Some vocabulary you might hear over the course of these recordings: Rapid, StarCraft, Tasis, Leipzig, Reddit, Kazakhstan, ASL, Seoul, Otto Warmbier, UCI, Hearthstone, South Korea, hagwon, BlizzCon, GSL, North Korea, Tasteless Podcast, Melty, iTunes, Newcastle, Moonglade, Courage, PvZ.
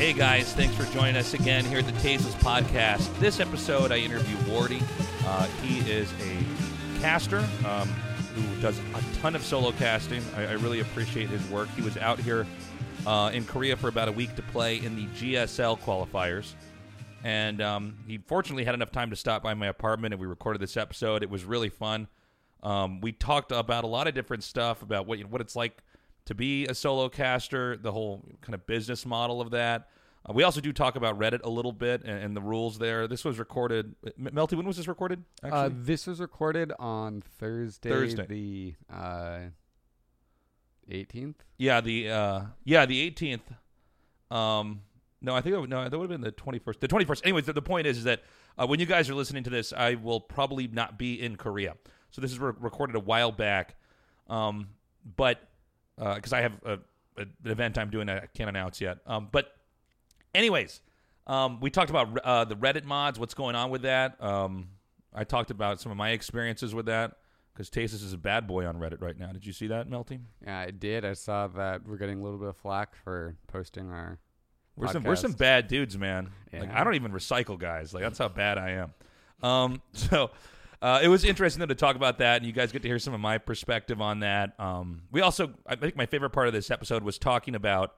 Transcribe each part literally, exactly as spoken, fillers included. Hey guys, thanks for joining us again here at the Tasteless Podcast. This episode I interview Wardy. Uh, he is a caster um, who does a ton of solo casting. I, I really appreciate his work. He was out here uh, in Korea for about a week to play in the G S L qualifiers. And um, he fortunately had enough time to stop by my apartment and we recorded this episode. It was really fun. Um, we talked about a lot of different stuff, about what what it's like to be a solo caster, the whole kind of business model of that. Uh, we also do talk about Reddit a little bit and, and the rules there. This was recorded. M- Melty, when was this recorded? Actually, uh, this was recorded on Thursday, Thursday. the uh, eighteenth. Yeah, the uh, yeah the eighteenth. Um, no, I think that would, no, that would have been the twenty-first. The twenty-first. Anyways, the, the point is, is that uh, when you guys are listening to this, I will probably not be in Korea. So this is re- recorded a while back, um, but because uh, I have a, a, an event I'm doing I can't announce yet. Um, but anyways, um, we talked about uh, the Reddit mods, what's going on with that. Um, I talked about some of my experiences with that because Tasis is a bad boy on Reddit right now. Did you see that, Melty? Yeah, I did. I saw that we're getting a little bit of flack for posting our We're podcast. some we're some bad dudes, man. Yeah. Like I don't even recycle guys. Like that's how bad I am. Um, so... Uh, it was interesting, though, to talk about that, and you guys get to hear some of my perspective on that. Um, we also, I think my favorite part of this episode was talking about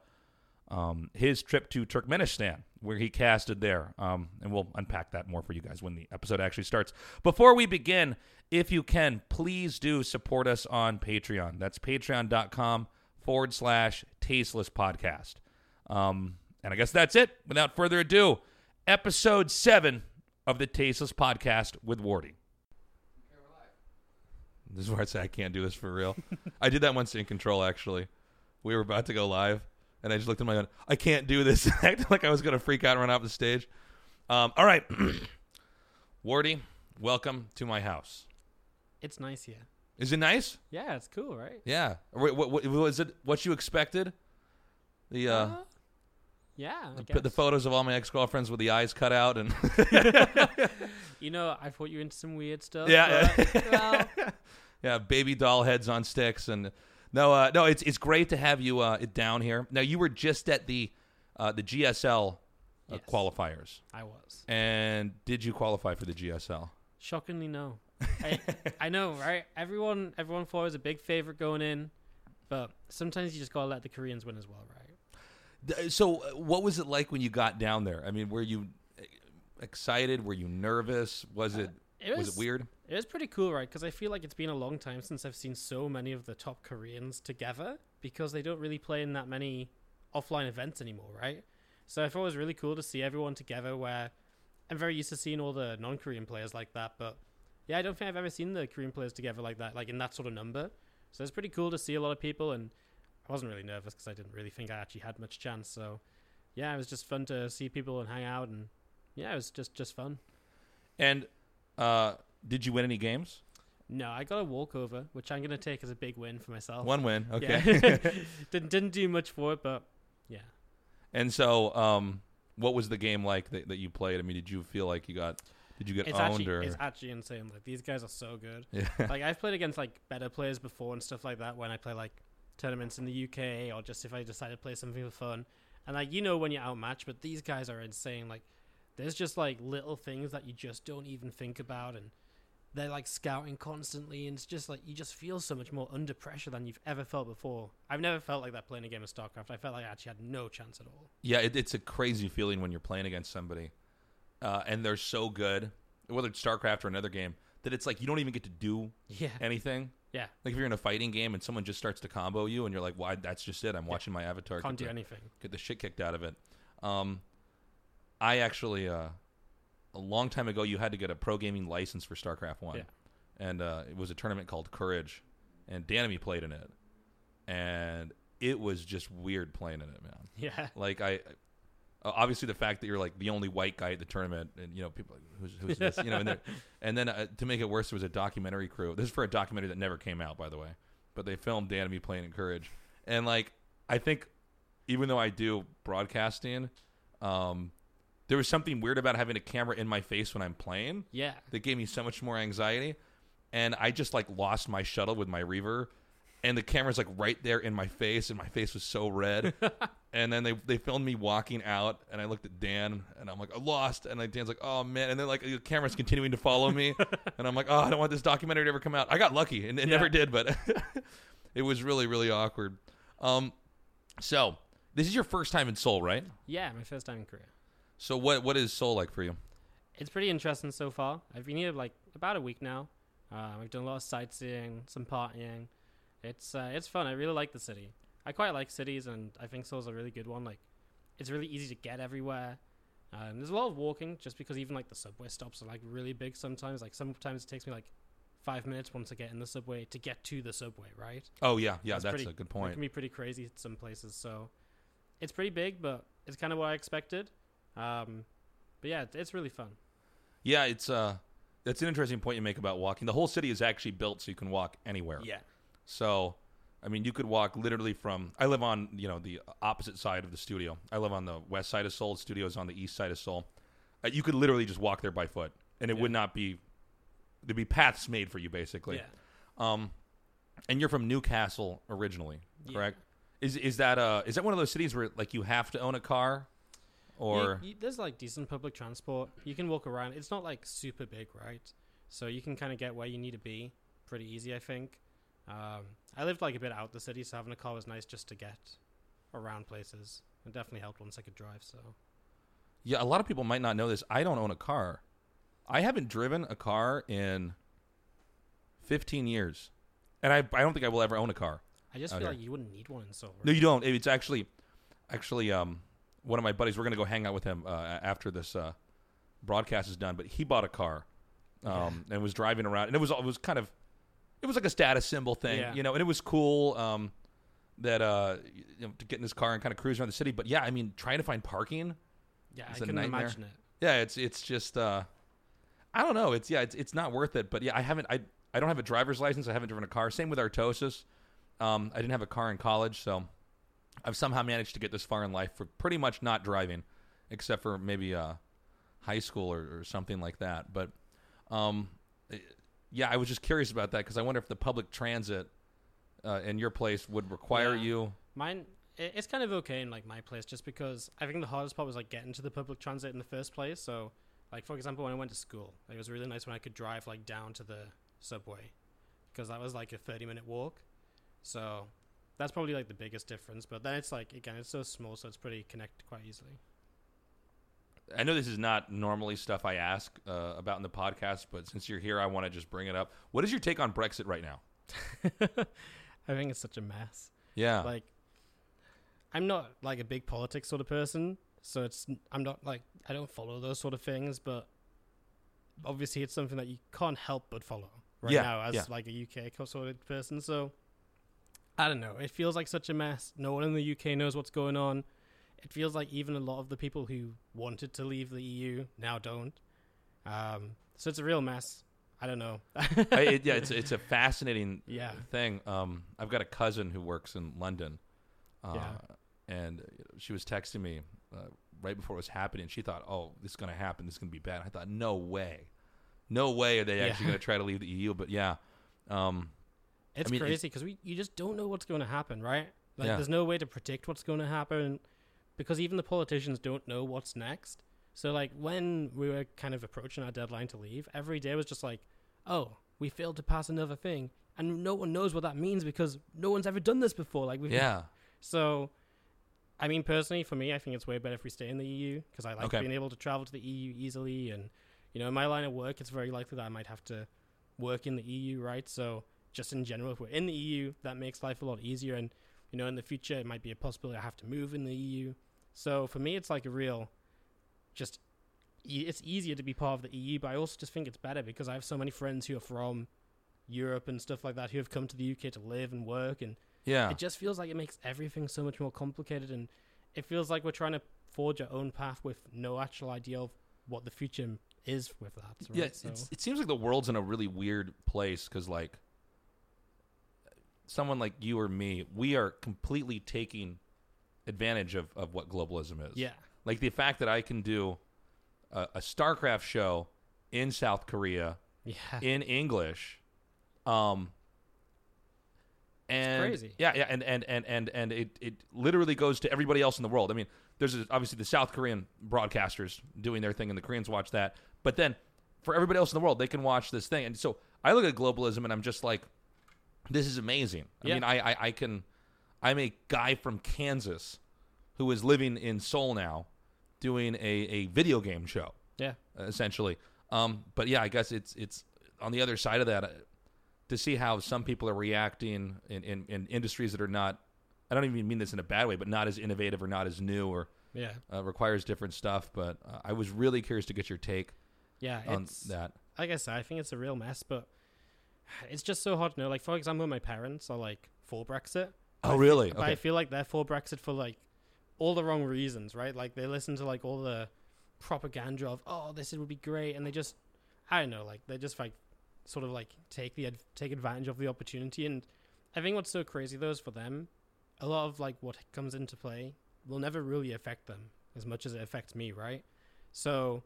um, his trip to Turkmenistan, where he casted there. Um, and we'll unpack that more for you guys when the episode actually starts. Before we begin, if you can, please do support us on Patreon. That's patreon.com forward slash tasteless podcast. Um, and I guess that's it. Without further ado, episode seven of the Tasteless Podcast with Wardy. This is where I say I can't do this for real. I did that once in Control, actually. We were about to go live, and I just looked at my own. I can't do this. I acted like I was going to freak out and run off the stage. Um, all right. Wardy, welcome to my house. It's nice here. Is it nice? Yeah, it's cool, right? Yeah. Wait, what, what, was it what you expected? The uh, uh, Yeah, I the, guess. The photos of all my ex-girlfriends with the eyes cut out. and You know, I thought you were into some weird stuff. Yeah. But, well, yeah, baby doll heads on sticks, and no, uh, no, it's it's great to have you uh, down here. Now you were just at the uh, the G S L uh, yes, qualifiers. I was. And did you qualify for the G S L? Shockingly, no. I, I know, right? Everyone, everyone thought I was a big favorite going in, but sometimes you just gotta let the Koreans win as well, right? So, what was it like when you got down there? I mean, were you excited? Were you nervous? Was it? Uh, It was, was it weird? It was pretty cool, right? Because I feel like it's been a long time since I've seen so many of the top Koreans together because they don't really play in that many offline events anymore, right? So I thought it was really cool to see everyone together where I'm very used to seeing all the non-Korean players like that. But yeah, I don't think I've ever seen the Korean players together like that, like in that sort of number. So it's pretty cool to see a lot of people. And I wasn't really nervous because I didn't really think I actually had much chance. So yeah, it was just fun to see people and hang out. And yeah, it was just, just fun. And... Uh, did you win any games? No, I got a walkover, which I'm going to take as a big win for myself. One win, okay. Yeah. didn't didn't do much for it, but yeah. And so, um, what was the game like that, that you played? I mean, did you feel like you got? Did you get it's owned? Actually, or? It's actually insane. Like these guys are so good. Yeah. Like I've played against like better players before and stuff like that. When I play like tournaments in the U K or just if I decide to play something for fun, and like you know when you're outmatched, but these guys are insane. Like. There's just, like, little things that you just don't even think about, and they're, like, scouting constantly, and it's just, like, you just feel so much more under pressure than you've ever felt before. I've never felt like that playing a game of StarCraft. I felt like I actually had no chance at all. Yeah, it, it's a crazy feeling when you're playing against somebody, uh, and they're so good, whether it's StarCraft or another game, that it's, like, you don't even get to do yeah. anything. Yeah. Like, if you're in a fighting game and someone just starts to combo you, and you're like, why? Well, that's just it. I'm watching yeah. my avatar. Can't do the, anything. Get the shit kicked out of it. Um... I actually, uh, a long time ago, you had to get a pro gaming license for StarCraft one. Yeah. And uh, it was a tournament called Courage. And Danamy played in it. And it was just weird playing in it, man. Yeah. Like, I, obviously, the fact that you're, like, the only white guy at the tournament, and, you know, people like, who's, who's this? You know, and, and then uh, to make it worse, there was a documentary crew. This is for a documentary that never came out, by the way. But they filmed Danamy playing in Courage. And, like, I think, even though I do broadcasting, um, there was something weird about having a camera in my face when I'm playing. Yeah. That gave me so much more anxiety. And I just, like, lost my shuttle with my Reaver. And the camera's like right there in my face, and my face was so red. And then they they filmed me walking out, and I looked at Dan, and I'm like, I lost. And like Dan's like, oh man. And then like the camera's continuing to follow me, and I'm like, oh, I don't want this documentary to ever come out. I got lucky, and it yeah. never did, but it was really really awkward. Um, so this is your first time in Seoul, right? Yeah, my first time in Korea. So what what is Seoul like for you? It's pretty interesting so far. I've been here like about a week now. Um, I've done a lot of sightseeing, some partying. It's uh, it's fun. I really like the city. I quite like cities, and I think Seoul's a really good one. Like, it's really easy to get everywhere. Um, there's a lot of walking, just because even like the subway stops are like really big sometimes. Like sometimes it takes me like five minutes once I get in the subway to get to the subway, right? Oh yeah, yeah, that's, that's pretty, a good point. It can be pretty crazy at some places. So it's pretty big, but it's kind of what I expected. Um, but yeah, it's, it's really fun. Yeah, it's uh, that's an interesting point you make about walking. The whole city is actually built so you can walk anywhere. Yeah. So, I mean, you could walk literally from... I live on, you know, the opposite side of the studio. I live on the west side of Seoul. The studio is on the east side of Seoul. Uh, you could literally just walk there by foot, and it yeah. would not be... There'd be paths made for you, basically. Yeah. Um, and you're from Newcastle originally, correct? Yeah. Is is that uh is that one of those cities where, like, you have to own a car? Or you, you, there's, like, decent public transport. You can walk around. It's not, like, super big, right? So you can kind of get where you need to be pretty easy, I think. Um, I lived like a bit out the city, so having a car was nice just to get around places. It definitely helped once I could drive. So, yeah, a lot of people might not know this. I don't own a car. I haven't driven a car in fifteen years, and I I don't think I will ever own a car. I just feel okay. like you wouldn't need one in Seoul. Right? No, you don't. It's actually actually um one of my buddies. We're gonna go hang out with him uh, after this uh, broadcast is done. But he bought a car um, yeah. and was driving around, and it was it was kind of. It was like a status symbol thing, yeah. you know, and it was cool um, that uh, you know, to get in this car and kind of cruise around the city. But yeah, I mean, trying to find parking, yeah, is I couldn't imagine it. Yeah, it's it's just, uh, I don't know, it's yeah, it's it's not worth it. But yeah, I haven't, I I don't have a driver's license. I haven't driven a car. Same with Artosis. Um, I didn't have a car in college, so I've somehow managed to get this far in life for pretty much not driving, except for maybe uh, high school or, or something like that. But. Um, it, Yeah, I was just curious about that because I wonder if the public transit uh, in your place would require yeah. you. Mine, it's kind of okay in like my place just because I think the hardest part was like getting to the public transit in the first place. So, like for example, when I went to school, it was really nice when I could drive like down to the subway because that was like a thirty minute walk. So that's probably like the biggest difference. But then it's like again, it's so small, so it's pretty connected quite easily. I know this is not normally stuff I ask uh, about in the podcast, but since you're here, I want to just bring it up. What is your take on Brexit right now? I think it's such a mess. Yeah. Like, I'm not like a big politics sort of person, so it's I'm not like I don't follow those sort of things, but obviously it's something that you can't help but follow right yeah, now as yeah. like a U K sort of person. So I don't know. It feels like such a mess. No one in the U K knows what's going on. It feels like even a lot of the people who wanted to leave the E U now don't. Um, so it's a real mess. I don't know. I, it, yeah, it's it's a fascinating yeah. thing. Um, I've got a cousin who works in London, uh, yeah. and she was texting me uh, right before it was happening. She thought, oh, this is going to happen. This is going to be bad. I thought, no way. No way are they yeah. actually going to try to leave the E U. But, yeah. Um, it's I mean, crazy because we you just don't know what's going to happen, right? Like, yeah. there's no way to predict what's going to happen. Because even the politicians don't know what's next. So, like, when we were kind of approaching our deadline to leave, every day was just like, oh, we failed to pass another thing. And no one knows what that means because no one's ever done this before. Like, we've yeah. So, I mean, personally, for me, I think it's way better if we stay in the E U because I like okay. being able to travel to the E U easily. And, you know, in my line of work, it's very likely that I might have to work in the E U, right? So, just in general, if we're in the E U, that makes life a lot easier. And, you know, in the future, it might be a possibility I have to move in the E U. So for me, it's like a real, just, e- it's easier to be part of the E U, but I also just think it's better because I have so many friends who are from Europe and stuff like that who have come to the U K to live and work. And yeah. it just feels like it makes everything so much more complicated. And it feels like we're trying to forge our own path with no actual idea of what the future is with that. Right? Yeah, so. it's, it seems like the world's in a really weird place because, like, someone like you or me, we are completely taking advantage of, of what globalism is. Yeah. Like the fact that I can do a, a StarCraft show in South Korea yeah. in English. Um, and crazy. Yeah, yeah, and and and and and it it literally goes to everybody else in the world. I mean, there's obviously the South Korean broadcasters doing their thing, and the Koreans watch that. But then for everybody else in the world, they can watch this thing. And so I look at globalism, and I'm just like, this is amazing. I yeah. mean, I, I I can, I'm a guy from Kansas who is living in Seoul now, doing a, a video game show. Yeah, essentially. Um, but yeah, I guess it's it's on the other side of that, uh, to see how some people are reacting in, in, in industries that are not, I don't even mean this in a bad way, but not as innovative or not as new or yeah uh, requires different stuff. But uh, I was really curious to get your take. Yeah, on it's, that. Like I said, I think it's a real mess, but it's just so hard to know. Like, for example, my parents are like for Brexit. Oh, really? I feel, okay. But I feel like they're for Brexit for like all the wrong reasons, right? Like they listen to like all the propaganda of, oh, this would be great, and they just, I don't know, like they just like sort of like take the ad- take advantage of the opportunity. And I think what's so crazy though is for them, a lot of like what comes into play will never really affect them as much as it affects me, right? So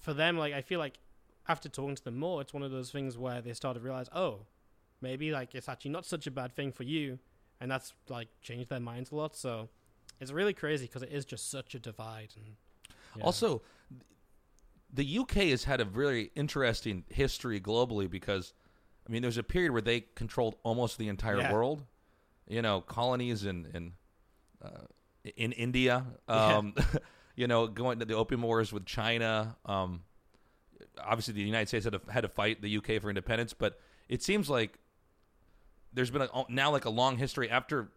for them, like I feel like after talking to them more, it's one of those things where they start to realize, oh, maybe like it's actually not such a bad thing for you, and that's like changed their minds a lot. So it's really crazy because it is just such a divide. And yeah. Also, the U K has had a very interesting history globally because, I mean, there's a period where they controlled almost the entire yeah. world. You know, colonies in in, uh, in India. Um, yeah. You know, going to the Opium Wars with China. Um, obviously, the United States had to, had to fight the U K for independence, but it seems like there's been a, now like a long history after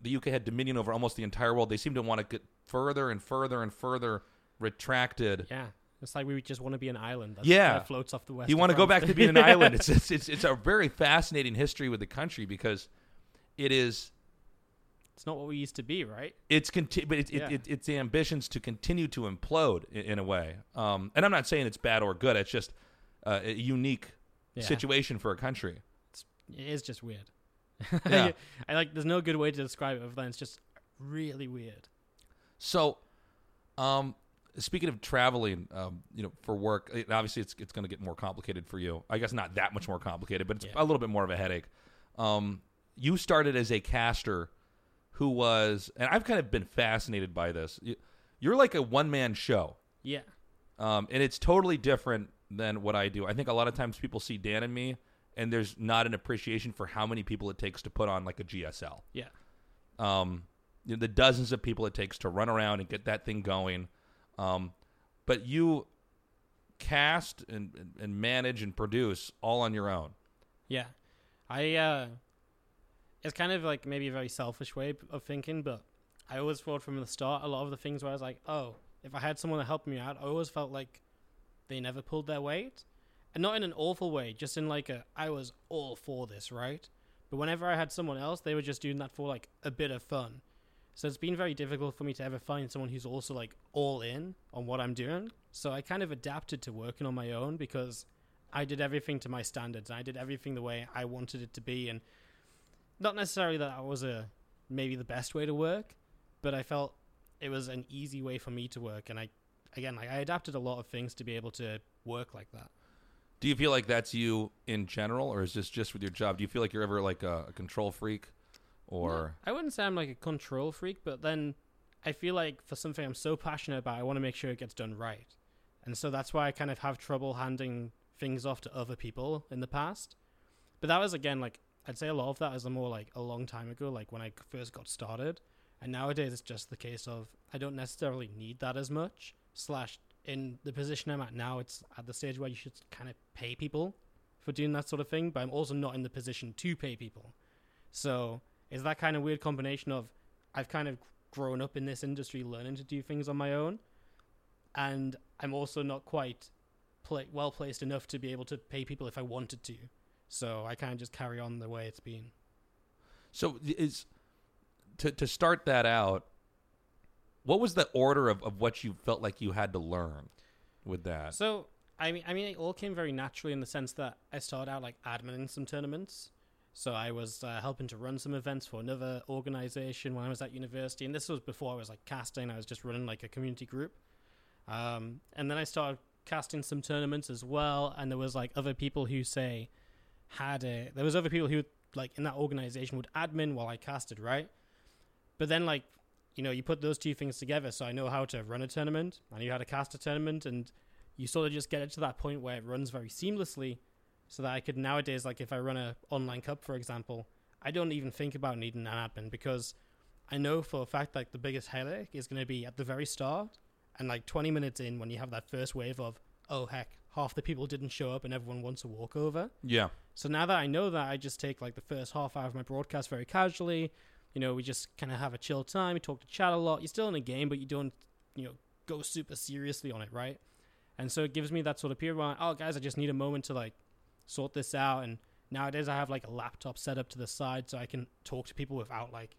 the U K had dominion over almost the entire world. They seem to want to get further and further and further retracted. Yeah, it's like we just want to be an island. That's yeah, that floats off the west. You want to go back to being an yeah. island. It's, it's it's it's a very fascinating history with the country because it is. It's not what we used to be, right? It's conti- but it's yeah. it, it, it's the ambitions to continue to implode in, in a way. Um, and I'm not saying it's bad or good. It's just uh, a unique yeah. situation for a country. It's, it is just weird. Yeah. I like. There's no good way to describe it other than it's just really weird. So, um, speaking of traveling, um, you know, for work, it, obviously it's it's going to get more complicated for you. I guess not that much more complicated, but it's yeah. a little bit more of a headache. Um, you started as a caster who was, and I've kind of been fascinated by this. You, you're like a one man show. Yeah. Um, and it's totally different than what I do. I think a lot of times people see Dan and me, and there's not an appreciation for how many people it takes to put on like a G S L. Yeah. Um, you know, the dozens of people it takes to run around and get that thing going. Um, but you cast and, and, and manage and produce all on your own. Yeah. I, uh, it's kind of like maybe a very selfish way of thinking, but I always thought from the start, a lot of the things where I was like, oh, if I had someone to help me out, I always felt like they never pulled their weight. And not in an awful way, just in like a, I was all for this, right? But whenever I had someone else, they were just doing that for like a bit of fun. So it's been very difficult for me to ever find someone who's also like all in on what I'm doing. So I kind of adapted to working on my own because I did everything to my standards. And I did everything the way I wanted it to be. And not necessarily that I was a, maybe the best way to work, but I felt it was an easy way for me to work. And I, again, like I adapted a lot of things to be able to work like that. Do you feel like that's you in general, or is this just with your job? Do you feel like you're ever like a, a control freak, or no, I wouldn't say I'm like a control freak, but then I feel like for something I'm so passionate about, I want to make sure it gets done right, and so that's why I kind of have trouble handing things off to other people in the past. But that was again like I'd say a lot of that is more like a long time ago, like when I first got started, and nowadays it's just the case of I don't necessarily need that as much. Slash. In the position I'm at now, it's at the stage where you should kind of pay people for doing that sort of thing, but I'm also not in the position to pay people. So it's that kind of weird combination of I've kind of grown up in this industry learning to do things on my own, and I'm also not quite pl- well placed enough to be able to pay people if I wanted to. So I kind of just carry on the way it's been. So is to to start that out, what was the order of, of what you felt like you had to learn with that? So, I mean, I mean, it all came very naturally in the sense that I started out like adminning some tournaments. So I was uh, helping to run some events for another organization when I was at university. And this was before I was like casting. I was just running like a community group. Um, and then I started casting some tournaments as well. And there was like other people who say had a, there was other people who like in that organization with admin while I casted, right? But then, like, you know, you put those two things together. So I know how to run a tournament. I knew how to cast a tournament, and you sort of just get it to that point where it runs very seamlessly, so that I could nowadays, like if I run a online cup, for example, I don't even think about needing an admin, because I know for a fact, like, the biggest headache is going to be at the very start and like twenty minutes in, when you have that first wave of, oh heck, half the people didn't show up and everyone wants a walkover. Yeah. So now that I know that, I just take like the first half hour of my broadcast very casually. You know, we just kind of have a chill time. We talk to chat a lot. You're still in a game, but you don't, you know, go super seriously on it, right? And so it gives me that sort of period where, oh guys, I just need a moment to like sort this out. And nowadays I have like a laptop set up to the side, so I can talk to people without like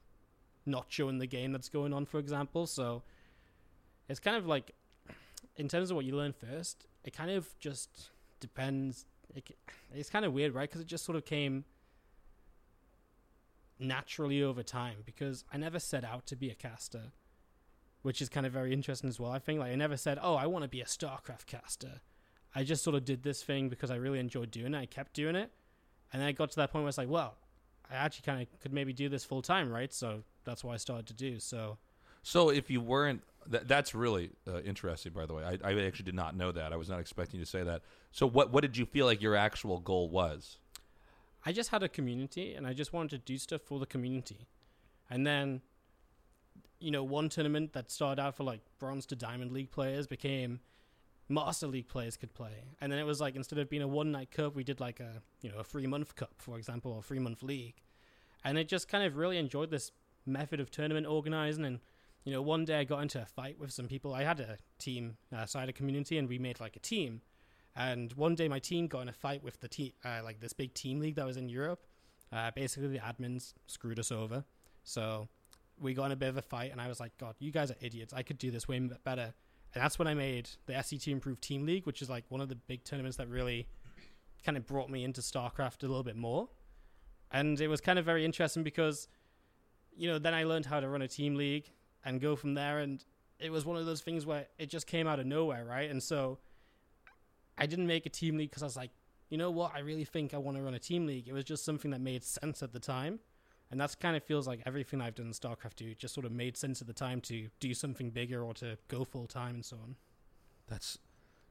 not showing the game that's going on, for example. So it's kind of like, in terms of what you learn first, it kind of just depends. It, it's kind of weird, right? Because it just sort of came naturally over time, because I never set out to be a caster, which is kind of very interesting as well. I think, like, I never said, oh, I want to be a StarCraft caster. I just sort of did this thing because I really enjoyed doing it. I kept doing it. And then I got to that point where it's like, well, I actually kind of could maybe do this full time, right? So that's what I started to do. So, so if you weren't, th- that's really uh, interesting, by the way. I, I actually did not know that. I was not expecting you to say that. So what, what did you feel like your actual goal was? I just had a community, and I just wanted to do stuff for the community. And then, you know, one tournament that started out for like bronze to diamond league players became master league players could play. And then it was like, instead of being a one night cup, we did like a, you know, a three month cup, for example, or a three month league. And I just kind of really enjoyed this method of tournament organizing. And, you know, one day I got into a fight with some people. I had a team, uh, so I had a community, and we made like a team. And one day my team got in a fight with the team, uh, like this big team league that was in Europe. Uh, basically the admins screwed us over. So we got in a bit of a fight, and I was like, God, you guys are idiots. I could do this way better. And that's when I made the S C T Improved Team League, which is like one of the big tournaments that really kind of brought me into StarCraft a little bit more. And it was kind of very interesting because, you know, then I learned how to run a team league and go from there. And it was one of those things where it just came out of nowhere, right? And so I didn't make a team league because I was like, you know what, I really think I want to run a team league. It was just something that made sense at the time. And that's kind of feels like everything I've done in StarCraft two just sort of made sense at the time to do something bigger or to go full time and so on. That's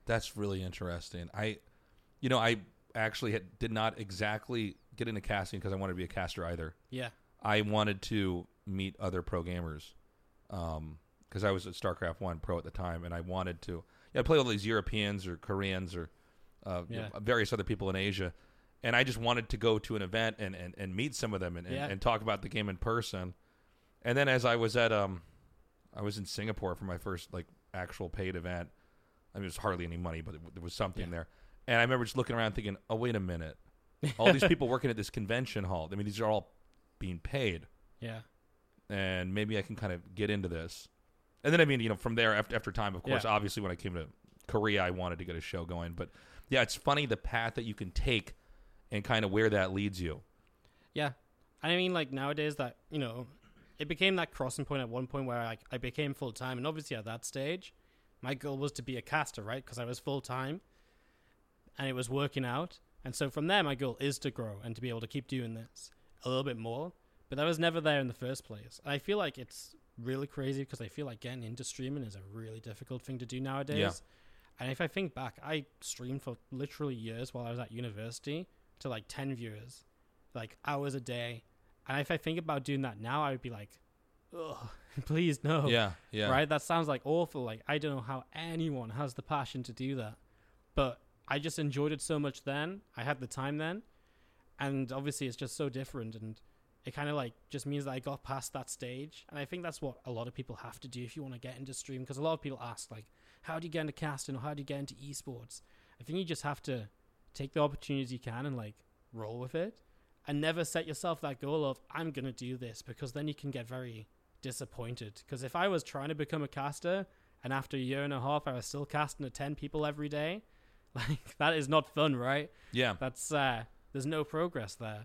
that's really interesting. I, you know, I actually had, did not exactly get into casting because I wanted to be a caster either. Yeah. I wanted to meet other pro gamers because um, I was at StarCraft one pro at the time, and I wanted to. Yeah, I played all these Europeans or Koreans or uh, yeah. you know, various other people in Asia. And I just wanted to go to an event and, and, and meet some of them and, yeah. and, and talk about the game in person. And then as I was at, um, I was in Singapore for my first like actual paid event. I mean, it was hardly any money, but it, there was something yeah. there. And I remember just looking around thinking, oh, wait a minute. All these people working at this convention hall. I mean, these are all being paid. Yeah. And maybe I can kind of get into this. And then, I mean, you know, from there, after, after time, of course, yeah. obviously when I came to Korea, I wanted to get a show going. But yeah, it's funny the path that you can take and kind of where that leads you. Yeah. I mean, like, nowadays that, you know, it became that crossing point at one point where I, I became full-time. And obviously at that stage, my goal was to be a caster, right? Because I was full-time and it was working out. And so from there, my goal is to grow and to be able to keep doing this a little bit more. But that was never there in the first place. I feel like it's really crazy because I feel like getting into streaming is a really difficult thing to do nowadays. Yeah. And if I think back, I streamed for literally years while I was at university to like ten viewers, like hours a day. And if I think about doing that now, I would be like, oh, please no. Yeah, yeah. Right? That sounds like awful. Like, I don't know how anyone has the passion to do that. But I just enjoyed it so much then. I had the time then. And obviously it's just so different. And it kind of like just means that I got past that stage. And I think that's what a lot of people have to do if you want to get into stream. Because a lot of people ask, like, how do you get into casting or how do you get into esports? I think you just have to take the opportunities you can and like roll with it, and never set yourself that goal of I'm going to do this, because then you can get very disappointed. Because if I was trying to become a caster and after a year and a half, I was still casting to ten people every day, like that is not fun, right? Yeah. That's, uh, there's no progress there.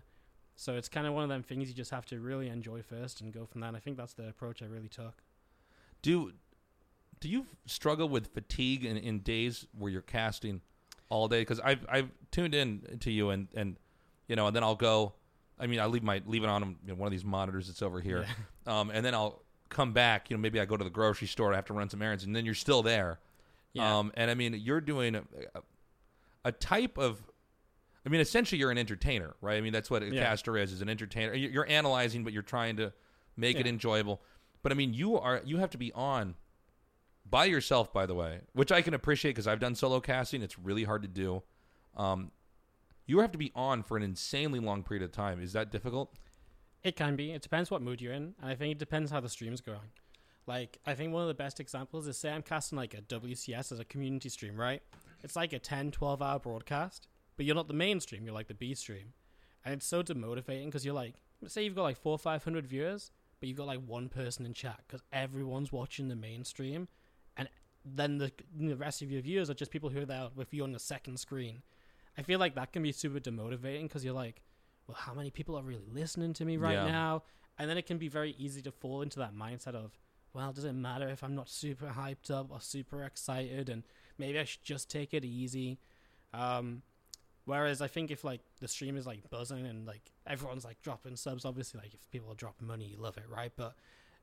So it's kind of one of them things you just have to really enjoy first and go from there. And I think that's the approach I really took. Do, do you struggle with fatigue in, in days where you're casting all day? Because I've I've tuned in to you and, and you know, and then I'll go I mean, I leave my leave it on you know, one of these monitors that's over here, yeah. um, and then I'll come back. You know, maybe I go to the grocery store. I have to run some errands, and then you're still there. Yeah. Um, and I mean, you're doing a, a type of. I mean, essentially, you're an entertainer, right? I mean, that's what a yeah. caster is—is is an entertainer. You're analyzing, but you're trying to make yeah. it enjoyable. But I mean, you are—you have to be on by yourself, by the way, which I can appreciate because I've done solo casting. It's really hard to do. Um, you have to be on for an insanely long period of time. Is that difficult? It can be. It depends what mood you're in, and I think it depends how the stream's going. Like, I think one of the best examples is say I'm casting like a W C S as a community stream, right? It's like a ten, twelve hour broadcast. But you're not the mainstream. You're like the B stream. And it's so demotivating because you're like, say you've got like four or five hundred viewers, but you've got like one person in chat because everyone's watching the mainstream. And then the, the rest of your viewers are just people who are there with you on the second screen. I feel like that can be super demotivating because you're like, well, how many people are really listening to me right yeah. now? And then it can be very easy to fall into that mindset of, well, does it matter if I'm not super hyped up or super excited? And maybe I should just take it easy. Um... Whereas I think if like the stream is like buzzing and like everyone's like dropping subs, obviously like if people drop money, you love it, right? But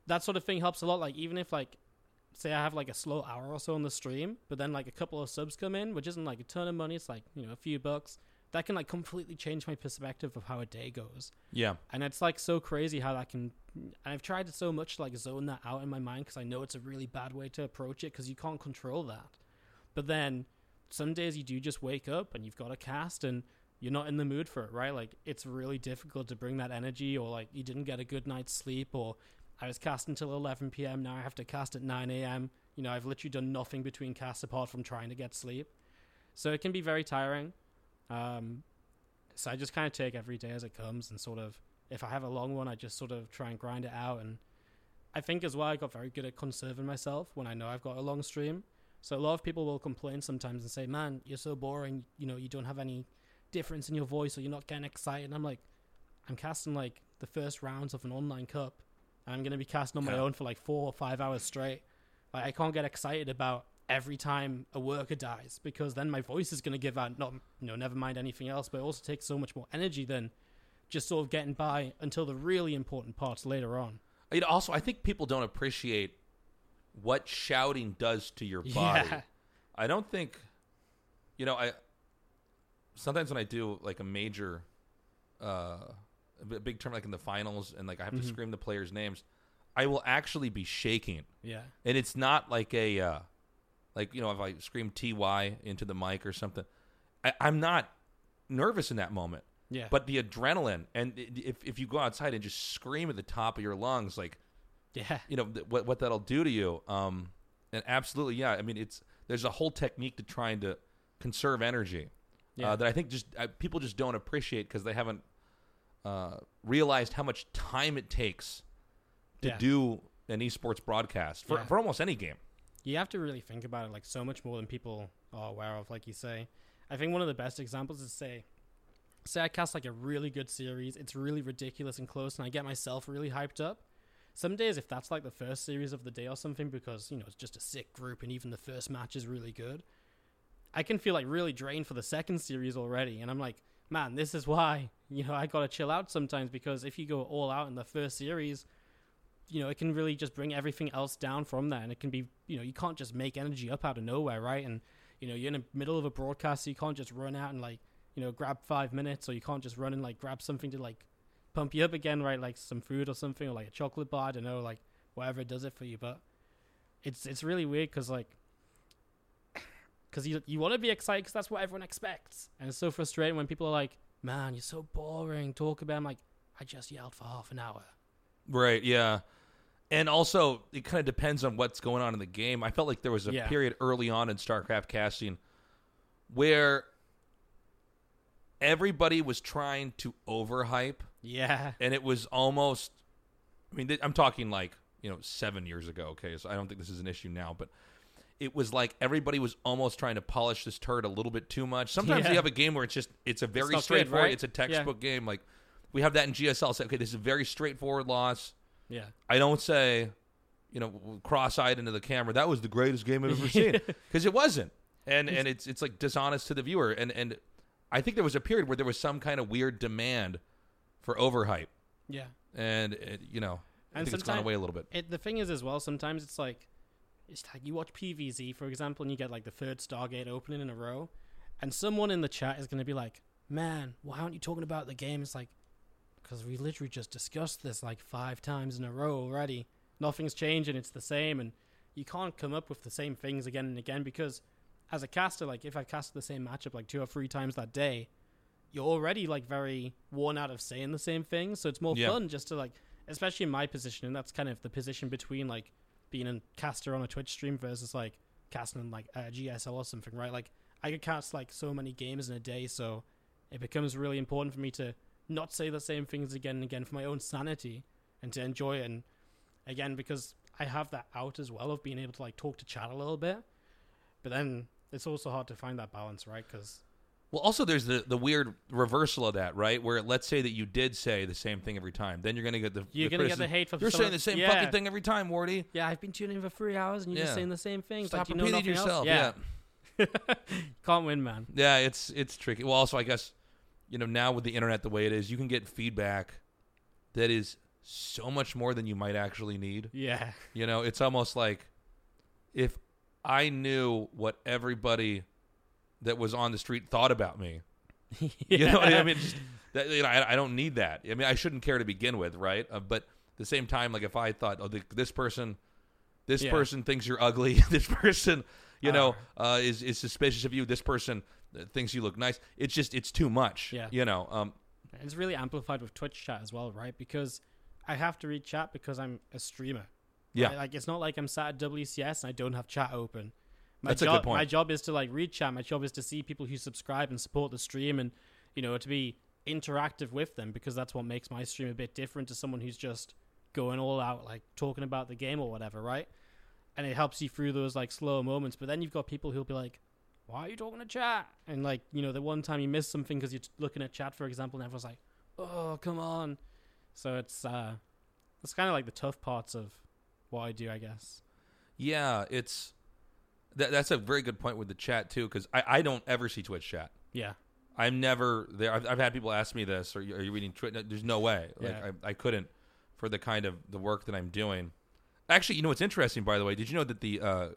that sort of thing helps a lot. Like even if like, say I have like a slow hour or so on the stream, but then like a couple of subs come in, which isn't like a ton of money. It's like, you know, a few bucks. That can like completely change my perspective of how a day goes. Yeah. And it's like so crazy how that can, and I've tried to so much like zone that out in my mind because I know it's a really bad way to approach it because you can't control that. But then... some days you do just wake up and you've got a cast and you're not in the mood for it, right? Like it's really difficult to bring that energy, or like you didn't get a good night's sleep, or I was cast until eleven p.m. Now I have to cast at nine a.m. You know, I've literally done nothing between casts apart from trying to get sleep. So it can be very tiring. Um, so I just kind of take every day as it comes and sort of, if I have a long one, I just sort of try and grind it out. And I think as well, I got very good at conserving myself when I know I've got a long stream. So a lot of people will complain sometimes and say, man, you're so boring. You know, you don't have any difference in your voice or you're not getting excited. And I'm like, I'm casting like the first rounds of an online cup. And I'm going to be casting on my own for like four or five hours straight. Like I can't get excited about every time a worker dies because then my voice is going to give out, not, you know, never mind anything else, but it also takes so much more energy than just sort of getting by until the really important parts later on. It also, I think people don't appreciate what shouting does to your body. Yeah. I don't think, you know, I sometimes when I do like a major, uh, a big tournament, like in the finals, and like I have mm-hmm. to scream the players' names, I will actually be shaking. Yeah. And it's not like a, uh, like, you know, if I scream T Y into the mic or something, I, I'm not nervous in that moment. Yeah. But the adrenaline, and if, if you go outside and just scream at the top of your lungs, like, yeah, you know th- what what that'll do to you, um, and absolutely, yeah. I mean, it's there's a whole technique to trying to conserve energy yeah. uh, that I think just uh, people just don't appreciate because they haven't uh, realized how much time it takes to yeah. do an esports broadcast for yeah. for almost any game. You have to really think about it like so much more than people are aware of. Like you say, I think one of the best examples is say, say I cast like a really good series, it's really ridiculous and close, and I get myself really hyped up. Some days, if that's like the first series of the day or something, because, you know, it's just a sick group and even the first match is really good, I can feel like really drained for the second series already. And I'm like, man, this is why, you know, I got to chill out sometimes, because if you go all out in the first series, you know, it can really just bring everything else down from there. And it can be, you know, you can't just make energy up out of nowhere, right? And, you know, you're in the middle of a broadcast, so you can't just run out and like, you know, grab five minutes or you can't just run and like grab something to like pump you up again, right? Like some food or something, or like a chocolate bar, I don't know, like whatever does it for you. But it's it's really weird because like because you, you want to be excited because that's what everyone expects, and it's so frustrating when people are like, man, you're so boring, talk about it. I'm like, I just yelled for half an hour, right? Yeah. And also it kind of depends on what's going on in the game. I felt like there was a yeah. period early on in StarCraft casting where everybody was trying to overhype. Yeah. And it was almost, I mean, th- I'm talking like, you know, seven years ago, okay? So I don't think this is an issue now, but it was like everybody was almost trying to polish this turd a little bit too much. Sometimes yeah. you have a game where it's just, it's a very it's straightforward, right? It's a textbook yeah. game. Like, we have that in G S L. So, okay, this is a very straightforward loss. Yeah. I don't say, you know, cross-eyed into the camera, that was the greatest game I've ever seen. Because it wasn't. And and it's it's like dishonest to the viewer. And, and I think there was a period where there was some kind of weird demand for overhype. Yeah. And, it, you know, and I think it's gone away a little bit. It, the thing is as well, sometimes it's like, it's like you watch P V Z, for example, and you get like the third Stargate opening in a row, and someone in the chat is going to be like, man, why aren't you talking about the game? It's like, because we literally just discussed this like five times in a row already. Nothing's changing. It's the same. And you can't come up with the same things again and again, because as a caster, like if I cast the same matchup like two or three times that day, you're already like very worn out of saying the same thing. So it's more yeah. fun just to like, especially in my position. And that's kind of the position between like being a caster on a Twitch stream versus like casting on like a G S L or something, right? Like I could cast like so many games in a day. So it becomes really important for me to not say the same things again and again for my own sanity and to enjoy it. And again, because I have that out as well of being able to like talk to chat a little bit, but then it's also hard to find that balance, right? Because well, also there's the, the weird reversal of that, right? Where let's say that you did say the same thing every time, then you're gonna get the you're the gonna criticism. Get the hate from you're someone. Saying the same yeah. fucking thing every time, Wardy. Yeah, I've been tuning in for three hours and you're yeah. just saying the same thing. Stop like, repeating you know yourself. Else? Yeah, yeah. Can't win, man. Yeah, it's it's tricky. Well, also I guess you know now with the internet the way it is, you can get feedback that is so much more than you might actually need. Yeah, you know it's almost like if I knew what everybody that was on the street thought about me. yeah. You know, I mean, just, that, you know, I, I don't need that. I mean, I shouldn't care to begin with, right? Uh, but at the same time, like if I thought, oh, the, this person, this yeah. person thinks you're ugly. This person, you uh, know, uh, is is suspicious of you. This person thinks you look nice. It's just, it's too much. Yeah. You know, um, it's really amplified with Twitch chat as well, right? Because I have to read chat because I'm a streamer. Yeah, right? Like it's not like I'm sat at W C S and I don't have chat open. My That's job, a good point. My job is to like read chat. My job is to see people who subscribe and support the stream, and you know to be interactive with them, because that's what makes my stream a bit different to someone who's just going all out, like talking about the game or whatever, right? And it helps you through those like slow moments. But then you've got people who'll be like, "Why are you talking to chat?" And like you know, the one time you miss something because you're looking at chat, for example, and everyone's like, "Oh, come on!" So it's uh, it's kind of like the tough parts of what I do, I guess. Yeah, it's. That, that's a very good point with the chat, too, because I, I don't ever see Twitch chat. Yeah. I'm never there. I've, I've had people ask me this, are you, are you reading Twitch? No, there's no way. Like yeah. I, I couldn't for the kind of the work that I'm doing. Actually, you know what's interesting, by the way? Did you know that the uh,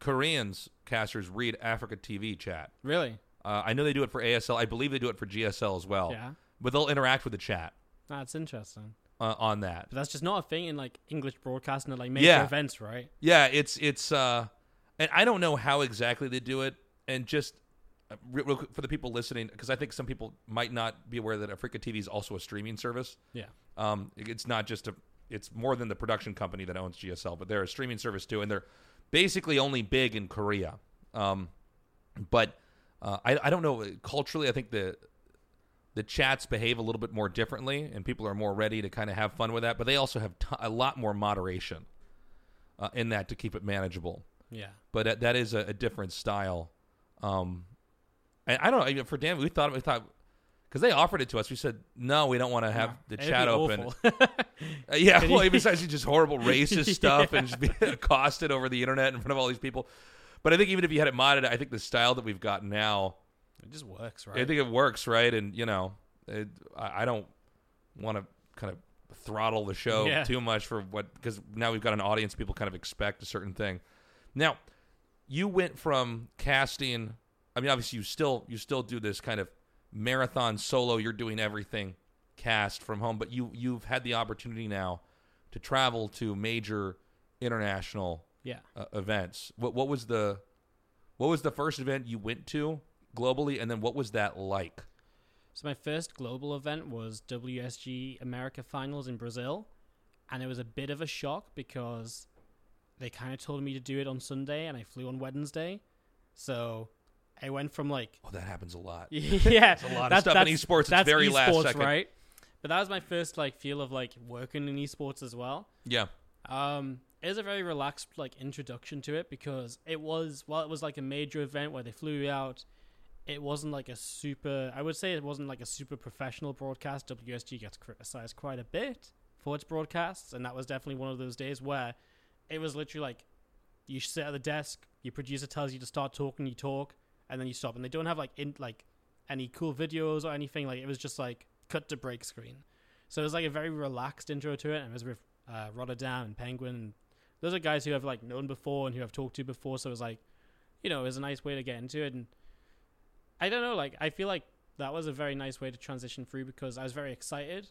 Koreans casters read Africa T V chat? Really? Uh, I know they do it for A S L. I believe they do it for G S L as well. Yeah. But they'll interact with the chat. That's interesting. Uh, on that. But that's just not a thing in, like, English broadcasting at, like, major yeah. events, right? Yeah, it's... it's uh, and I don't know how exactly they do it. And just for the people listening, because I think some people might not be aware that Africa T V is also a streaming service. Yeah. Um, it's not just a, it's more than the production company that owns G S L, but they're a streaming service too. And they're basically only big in Korea. Um, but uh, I, I don't know. Culturally, I think the, the chats behave a little bit more differently and people are more ready to kind of have fun with that. But they also have t- a lot more moderation uh, in that to keep it manageable. Yeah, but that is a, a different style, um, and I don't know. For Dan, we thought we thought because they offered it to us. We said no, we don't want to have yeah, the chat open. uh, yeah, well, besides just horrible racist stuff yeah. and just being accosted over the internet in front of all these people. But I think even if you had it modded, I think the style that we've got now, it just works, right? I think it works, right? And you know, it, I, I don't want to kind of throttle the show yeah. too much for what, because now we've got an audience. People kind of expect a certain thing. Now, you went from casting. I mean, obviously, you still you still do this kind of marathon solo. You're doing everything cast from home, but you you've had the opportunity now to travel to major international yeah. uh, events. What what was the what was the first event you went to globally, and then what was that like? So my first global event was W S G America Finals in Brazil, and it was a bit of a shock because they kind of told me to do it on Sunday, and I flew on Wednesday. So I went from like... Oh, that happens a lot. Yeah. It's a lot of stuff in esports. It's that's very esports, last second. Right? But that was my first like feel of like working in esports as well. Yeah. Um, it was a very relaxed like introduction to it because it was... While it was like a major event where they flew out, it wasn't like a super... I would say it wasn't like a super professional broadcast. W S G gets criticized quite a bit for its broadcasts, and that was definitely one of those days where... It was literally like you sit at the desk, your producer tells you to start talking, you talk, and then you stop. And they don't have like in, like any cool videos or anything. Like it was just like cut to break screen. So it was like a very relaxed intro to it, and it was with uh, Rotterdam and Penguin. And those are guys who I've like known before and who I've talked to before, so it was like, you know, it was a nice way to get into it. And I don't know, like, I feel like that was a very nice way to transition through, because I was very excited,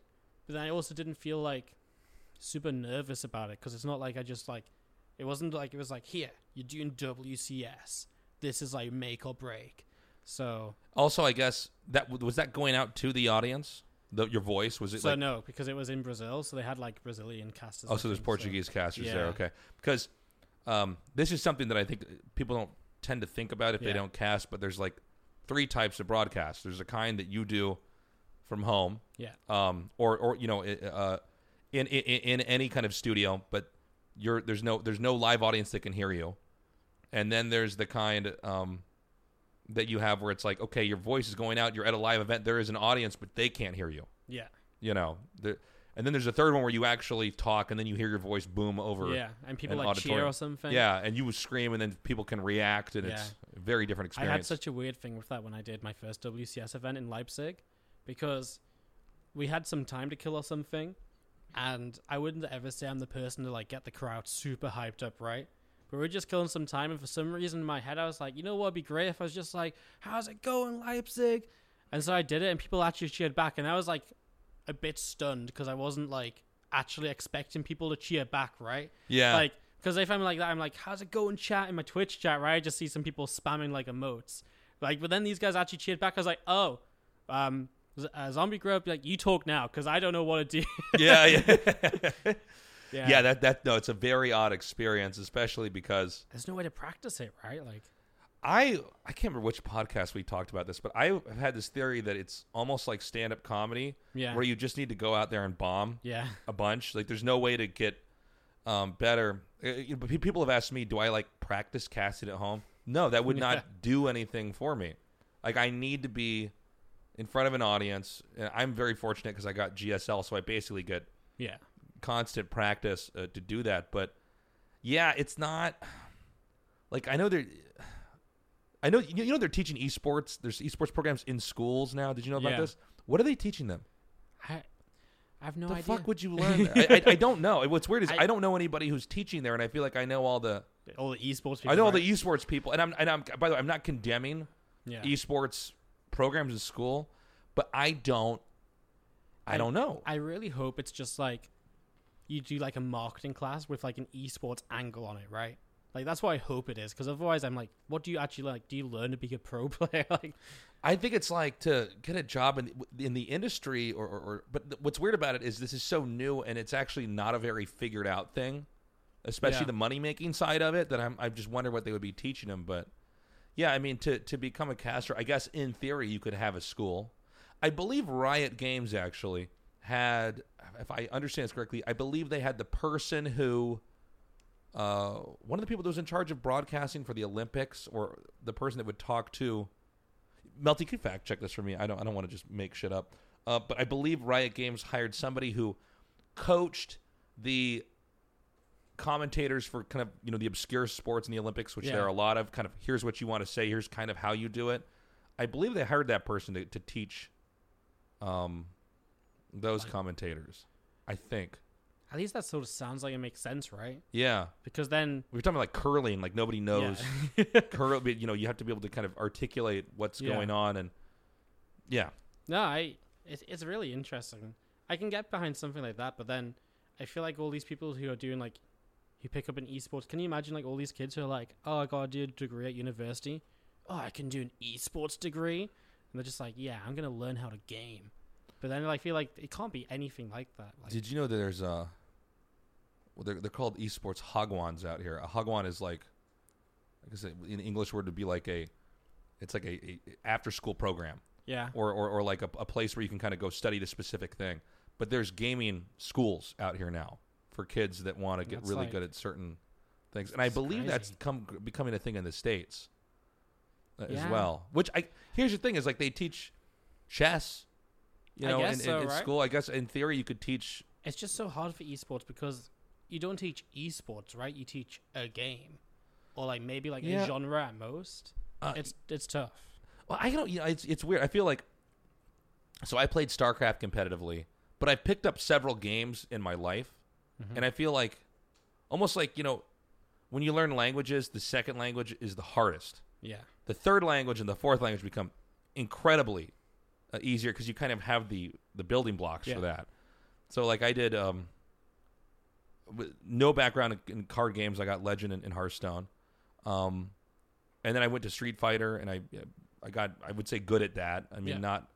but then I also didn't feel like super nervous about it, because it's not like I just like, it wasn't like, it was like, here, you're doing W C S. This is like make or break. So also, I guess that was that going out to the audience? The, your voice was it? So like, no, because it was in Brazil, so they had like Brazilian casters. Oh, so there's Portuguese so. casters yeah. there. Okay, because um, this is something that I think people don't tend to think about if yeah. they don't cast. But there's like three types of broadcasts. There's a kind that you do from home, yeah, um, or or you know, uh, in, in in any kind of studio, but you're there's no there's no live audience that can hear you. And then there's the kind um, that you have where it's like, okay, your voice is going out. You're at a live event. There is an audience, but they can't hear you. Yeah. You know, the, and then there's a third one where you actually talk, and then you hear your voice boom over. Yeah, and people like auditorium. Cheer or something. Yeah, and you would scream, and then people can react, and yeah. it's a very different experience. I had such a weird thing with that when I did my first W C S event in Leipzig, because we had some time to kill or something, and I wouldn't ever say I'm the person to like get the crowd super hyped up, right? But we were just killing some time, and for some reason in my head, I was like, you know what would be great if I was just like, how's it going, Leipzig? And so I did it, and people actually cheered back, and I was like a bit stunned, because I wasn't like actually expecting people to cheer back, right? Yeah. Like, because if I'm like that, I'm like, how's it going, chat, in my Twitch chat, right? I just see some people spamming like emotes. Like, but then these guys actually cheered back. I was like, oh, um, a zombie grub, like, you talk now, because I don't know what to do. Yeah, yeah. Yeah. yeah, that that no, it's a very odd experience, especially because there's no way to practice it, right? Like, I I can't remember which podcast we talked about this, but I had this theory that it's almost like stand-up comedy, yeah. where you just need to go out there and bomb, yeah. a bunch. Like, there's no way to get um, better. It, it, people have asked me, do I like practice casting at home? No, that would yeah. not do anything for me. Like, I need to be in front of an audience, and I'm very fortunate because I got G S L, so I basically get yeah. constant practice uh, to do that. But yeah, it's not like, I know they're I know you know they're teaching esports. There's esports programs in schools now. Did you know about yeah. this? What are they teaching them? I I have no the idea. The fuck would you learn? I, I I don't know. What's weird is I, I don't know anybody who's teaching there, and I feel like I know all the all the esports people. I know all right? the esports people, and I'm and I'm by the way, I'm not condemning yeah. esports programs in school, but I don't I, I don't know. I really hope it's just like you do like a marketing class with like an esports angle on it, right? Like, that's what I hope it is, because otherwise I'm like, what do you actually like? Do you learn to be a pro player? Like, I think it's like to get a job in in the industry, or, or, or but th- what's weird about it is this is so new, and it's actually not a very figured out thing, especially yeah. the money making side of it. That I'm I just wonder what they would be teaching them. But yeah, I mean, to to become a caster, I guess in theory you could have a school. I believe Riot Games actually had, if I understand this correctly, I believe they had the person who, uh, one of the people that was in charge of broadcasting for the Olympics, or the person that would talk to, Melty, can fact check this for me. I don't, I don't want to just make shit up. Uh, but I believe Riot Games hired somebody who coached the commentators for kind of, you know, the obscure sports in the Olympics, which yeah. there are a lot of. Kind of, here's what you want to say, here's kind of how you do it. I believe they hired that person to, to teach, um. those commentators, I think. At least that sort of sounds like it makes sense, right? Yeah. Because then we're talking about like curling, like nobody knows yeah. curl. You know, you have to be able to kind of articulate what's yeah. going on, and yeah. No, I. It, it's really interesting. I can get behind something like that, but then I feel like all these people who are doing like, who pick up an esports. Can you imagine like all these kids who are like, oh, I gotta do a degree at university. Oh, I can do an esports degree, and they're just like, yeah, I'm gonna learn how to game. But then I feel like it can't be anything like that. Like, did you know that there's a... Well, they're, they're called esports hagwons out here. A hagwon is like... I guess in English word would be like a... It's like a, a after-school program. Yeah. Or or, or like a, a place where you can kind of go study the specific thing. But there's gaming schools out here now for kids that want to get really like, good at certain things. And I believe crazy. that's come, becoming a thing in the States uh, yeah. as well. Which I... Here's the thing is like they teach chess... You know, in, so, in, in right? school, I guess in theory you could teach. It's just so hard for esports because you don't teach esports, right? You teach a game, or like maybe like yeah. a genre at most. Uh, it's it's tough. Well, I don't. You know, it's it's weird. I feel like. So I played StarCraft competitively, But I've picked up several games in my life, mm-hmm. and I feel like, almost like, you know, when you learn languages, the second language is the hardest. Yeah. The third language and the fourth language become incredibly uh, easier because you kind of have the, the building blocks yeah. for that. So, like, I did um, with no background in card games. I got Legend and, and Hearthstone. Um, and then I went to Street Fighter, and I I got, I would say, good at that. I mean, yeah. not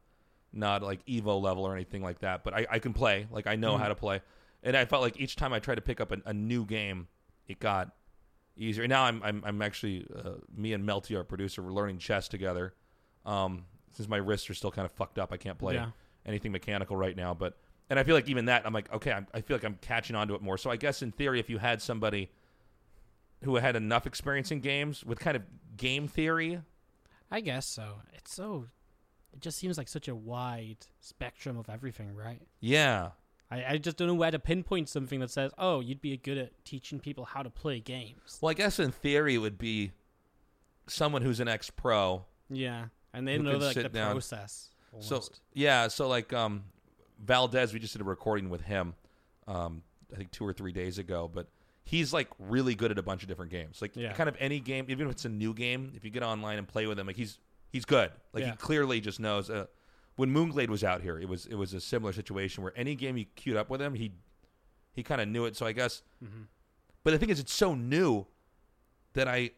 not like Evo level or anything like that, but I, I can play. Like, I know mm. how to play. And I felt like each time I tried to pick up a, a new game, it got easier. And now I'm I'm, I'm actually, uh, me and Melty, our producer, we're learning chess together. Um, since my wrists are still kind of fucked up, I can't play yeah. anything mechanical right now. But and I feel like even that, I'm like, okay, I'm, I feel like I'm catching on to it more. So I guess in theory, if you had somebody who had enough experience in games with kind of game theory. I guess so. It's so, it just seems like such a wide spectrum of everything, right? Yeah. I, I just don't know where to pinpoint something that says, oh, you'd be good at teaching people how to play games. Well, I guess in theory it would be someone who's an ex-pro. Yeah, and they know like the down. process. Almost. So yeah, so like um, Valdez, we just did a recording with him, um, I think two or three days ago, but he's like really good at a bunch of different games. Like yeah. kind of any game, even if it's a new game, if you get online and play with him, like he's he's good. Like yeah. he clearly just knows. Uh, When Moonglade was out here, it was it was a similar situation where any game you queued up with him, he he kind of knew it. So I guess, mm-hmm. but the thing is, it's so new that I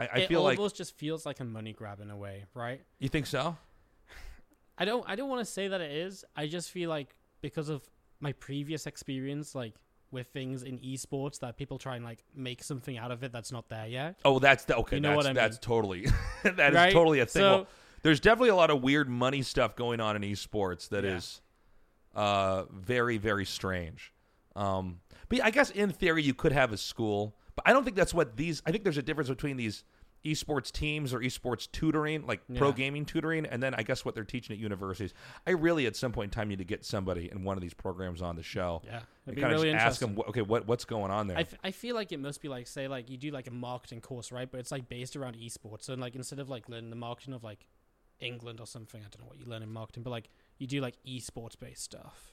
I, I feel like it almost just feels like a money grab in a way, right? You think so? I don't I don't want to say that it is. I just feel like because of my previous experience, like with things in esports, that people try and like make something out of it that's not there yet. Oh, that's the, okay. You know that's, what I mean? That's totally that right? is totally a thing. So, well, there's definitely a lot of weird money stuff going on in esports that yeah. is uh, very, very strange. Um, but I guess in theory you could have a school, but I don't think that's what these. I think there's a difference between these esports teams or esports tutoring, like yeah. pro gaming tutoring, and then I guess what they're teaching at universities. I really, at some point in time, need to get somebody in one of these programs on the show. Yeah, and kind of really just ask them, okay, what what's going on there? I, f- I feel like it must be like, say, like you do like a marketing course, right? But it's like based around esports, so like instead of like learning the marketing of like England or something. I don't know what you learn in marketing, but like you do like esports based stuff.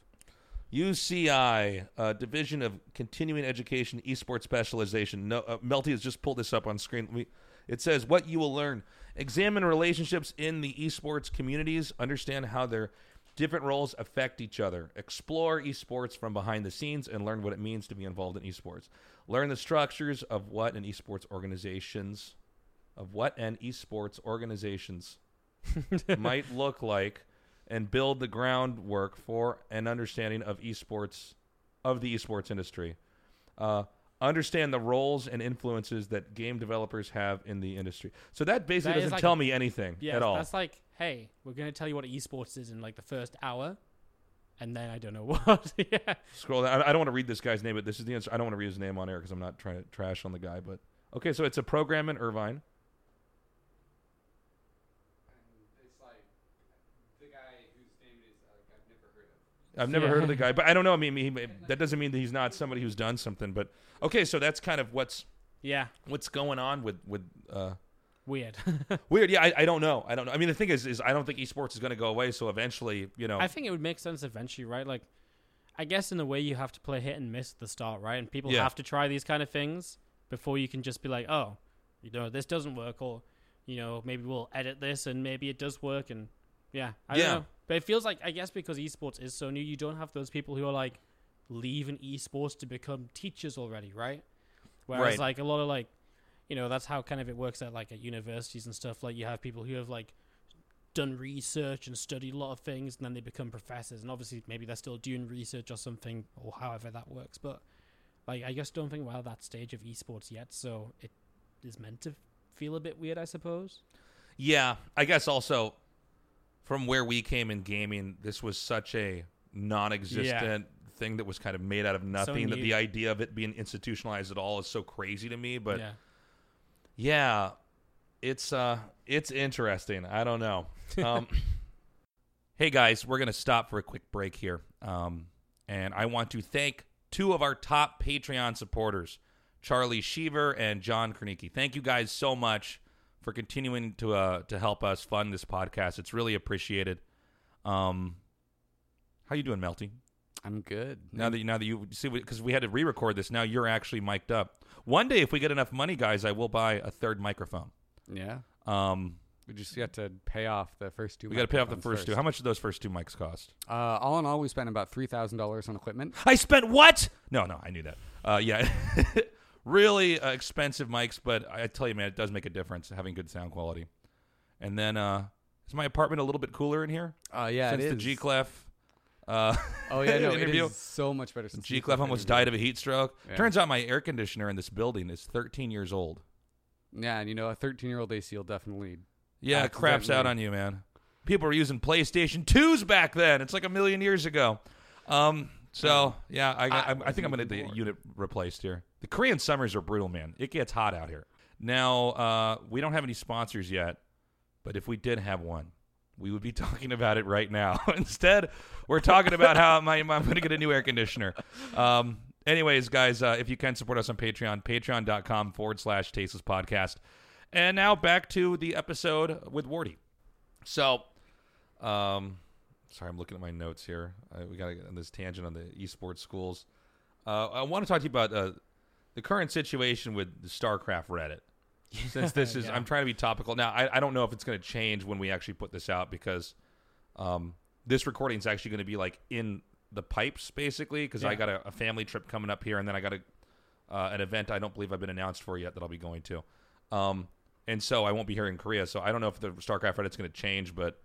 U C I, uh, Division of Continuing Education, Esports Specialization. No, uh, Melty has just pulled this up on screen. We, it says what you will learn: examine relationships in the esports communities, understand how their different roles affect each other, explore esports from behind the scenes, and learn what it means to be involved in esports. Learn the structures of what an esports organizations, of what an esports organizations. might look like, and build the groundwork for an understanding of esports, of the esports industry. Uh, understand the roles and influences that game developers have in the industry. So that basically that doesn't like, tell me anything yeah, at all. That's like, hey, we're going to tell you what esports is in like the first hour, and then I don't know what. yeah. Scroll down. I, I don't want to read this guy's name, but this is the answer. I don't want to read his name on air because I'm not trying to trash on the guy. But okay, so it's a program in Irvine. I've never yeah. heard of the guy, but I don't know. I mean, he, he, that doesn't mean that he's not somebody who's done something. But okay, so that's kind of what's yeah, what's going on with with uh, weird, weird. Yeah, I, I don't know. I don't know. I mean, the thing is, is I don't think esports is going to go away. So eventually, you know, I think it would make sense eventually, right? Like, I guess in a way you have to play hit and miss at the start, right? And people yeah. have to try these kind of things before you can just be like, oh, you know, this doesn't work, or you know, maybe we'll edit this and maybe it does work, and yeah, I yeah. don't know. But it feels like, I guess because esports is so new, you don't have those people who are like leaving esports to become teachers already, right? Whereas right. like a lot of like, you know, that's how kind of it works at like at universities and stuff. Like you have people who have like done research and studied a lot of things, and then they become professors. And obviously maybe they're still doing research or something, or however that works. But like, I just don't think we're at that stage of esports yet. So it is meant to feel a bit weird, I suppose. Yeah, I guess also, from where we came in gaming, this was such a non-existent yeah. thing that was kind of made out of nothing so that the idea of it being institutionalized at all is so crazy to me. But yeah, yeah it's uh, it's interesting. I don't know. Um, hey, guys, we're going to stop for a quick break here. Um, and I want to thank two of our top Patreon supporters, Charlie Sheaver and John Kernicki. Thank you guys so much for continuing to uh, to help us fund this podcast. It's really appreciated. Um, How you doing, Melty? I'm good. Now that you, now that you see, because we had to re-record this, now you're actually mic'd up. One day, if we get enough money, guys, I will buy a third microphone. Yeah. Um, we just got to pay off the first two. We got to pay off the first, first two. How much did those first two mics cost? Uh, all in all, we spent about three thousand dollars on equipment. I spent what? No, no, I knew that. Uh, yeah, really uh, expensive mics, but I tell you, man, it does make a difference having good sound quality. And then, uh, is my apartment a little bit cooler in here? Uh, yeah, since it is. Since the G-Clef. Uh, oh yeah, no, it is so much better. G. Clef almost died of a heat stroke. Yeah. Turns out my air conditioner in this building is thirteen years old. Yeah, and you know a thirteen-year-old A C will definitely. Yeah, it craps out on you, man. People were using PlayStation twos back then. It's like a million years ago. Um, so yeah, I, I, I, I think I'm gonna get the unit replaced here. The Korean summers are brutal, man. It gets hot out here. Now uh, we don't have any sponsors yet, but if we did have one, we would be talking about it right now. Instead, we're talking about how my, I'm going to get a new air conditioner. Um, anyways, guys, uh, if you can support us on Patreon, patreon.com forward slash Tasteless Podcast. And now back to the episode with Wardy. So, um, sorry, I'm looking at my notes here. I, we got to get on this tangent on the esports schools. Uh, I want to talk to you about uh, the current situation with the StarCraft Reddit. Since this is, yeah. I'm trying to be topical. Now, I, I don't know if it's going to change when we actually put this out because um, this recording is actually going to be like in the pipes, basically, because yeah. I got a, a family trip coming up here, and then I got a, uh, an event I don't believe I've been announced for yet that I'll be going to. Um, and so I won't be here in Korea, so I don't know if the StarCraft Reddit's going to change, but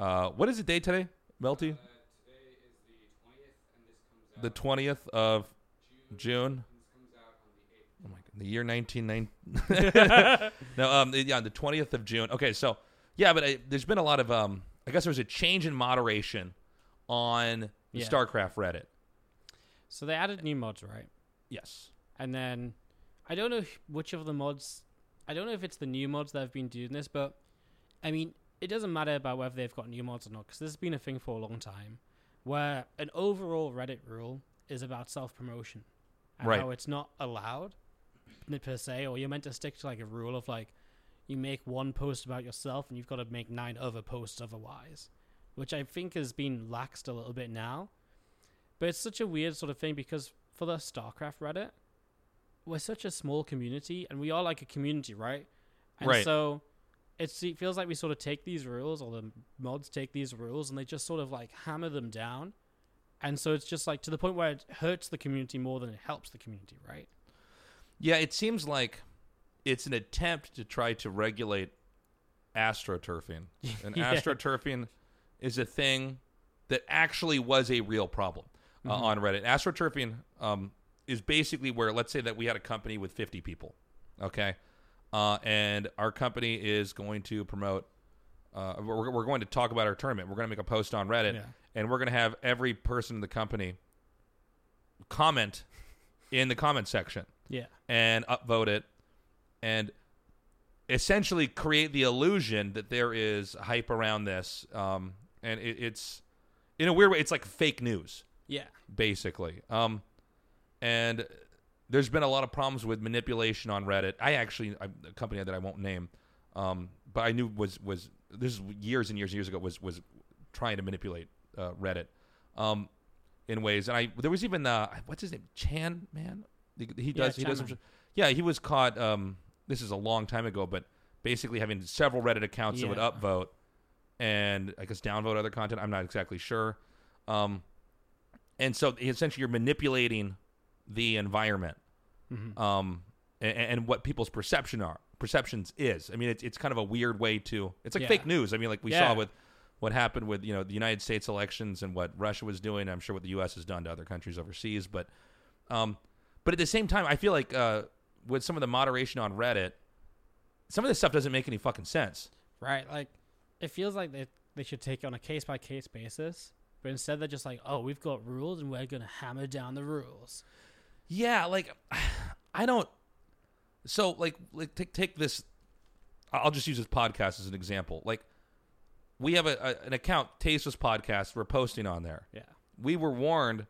uh, what is the day today, Melty? Uh, today is the twentieth, and this comes out the twentieth of June. June. Oh my God, the year nineteen ninety. No, um, yeah, the twentieth of June. Okay, so yeah, but I, there's been a lot of, um, I guess there was a change in moderation on the yeah. StarCraft Reddit. So they added new mods, right? Yes. And then I don't know which of the mods. I don't know if it's the new mods that have been doing this, but I mean, it doesn't matter about whether they've got new mods or not, because this has been a thing for a long time, where an overall Reddit rule is about self-promotion and right. how it's not allowed. Per se, or you're meant to stick to like a rule of like you make one post about yourself and you've got to make nine other posts otherwise, which I think has been laxed a little bit now. But it's such a weird sort of thing because for the StarCraft Reddit, we're such a small community and we are like a community, right? And right. so it's, it feels like we sort of take these rules, or the mods take these rules, and they just sort of like hammer them down. And so it's just like to the point where it hurts the community more than it helps the community, right? Yeah, it seems like it's an attempt to try to regulate astroturfing. And yeah. astroturfing is a thing that actually was a real problem uh, mm-hmm. on Reddit. Astroturfing um, is basically where, let's say that we had a company with fifty people, okay? Uh, and our company is going to promote, uh, we're, we're going to talk about our tournament. We're going to make a post on Reddit, yeah. and we're going to have every person in the company comment in the comment section. Yeah, and upvote it, and essentially create the illusion that there is hype around this. Um, and it, it's in a weird way, it's like fake news. Yeah, basically. Um, and there's been a lot of problems with manipulation on Reddit. I actually I, a company that I won't name, um, but I knew was was this is years and years and years ago was was trying to manipulate uh, Reddit um, in ways. And I there was even uh, what's his name Chan Man. He does. Yeah, he does. Yeah, he was caught. Um, this is a long time ago, but basically having several Reddit accounts yeah. that would upvote and I guess downvote other content. I'm not exactly sure. Um, and so essentially, you're manipulating the environment mm-hmm. um, and, and what people's perception are perceptions is. I mean, it's it's kind of a weird way to. It's like yeah. fake news. I mean, like we yeah. saw with what happened with you know the United States elections and what Russia was doing. I'm sure what the U S has done to other countries overseas, but. Um, But at the same time, I feel like uh, with some of the moderation on Reddit, some of this stuff doesn't make any fucking sense. Right. Like, it feels like they, they should take it on a case-by-case basis. But instead, they're just like, oh, we've got rules, and we're going to hammer down the rules. Yeah, like, I don't... So, like, like take, take this... I'll just use this podcast as an example. Like, we have a, a an account, Tasteless Podcast, we're posting on there. Yeah. We were warned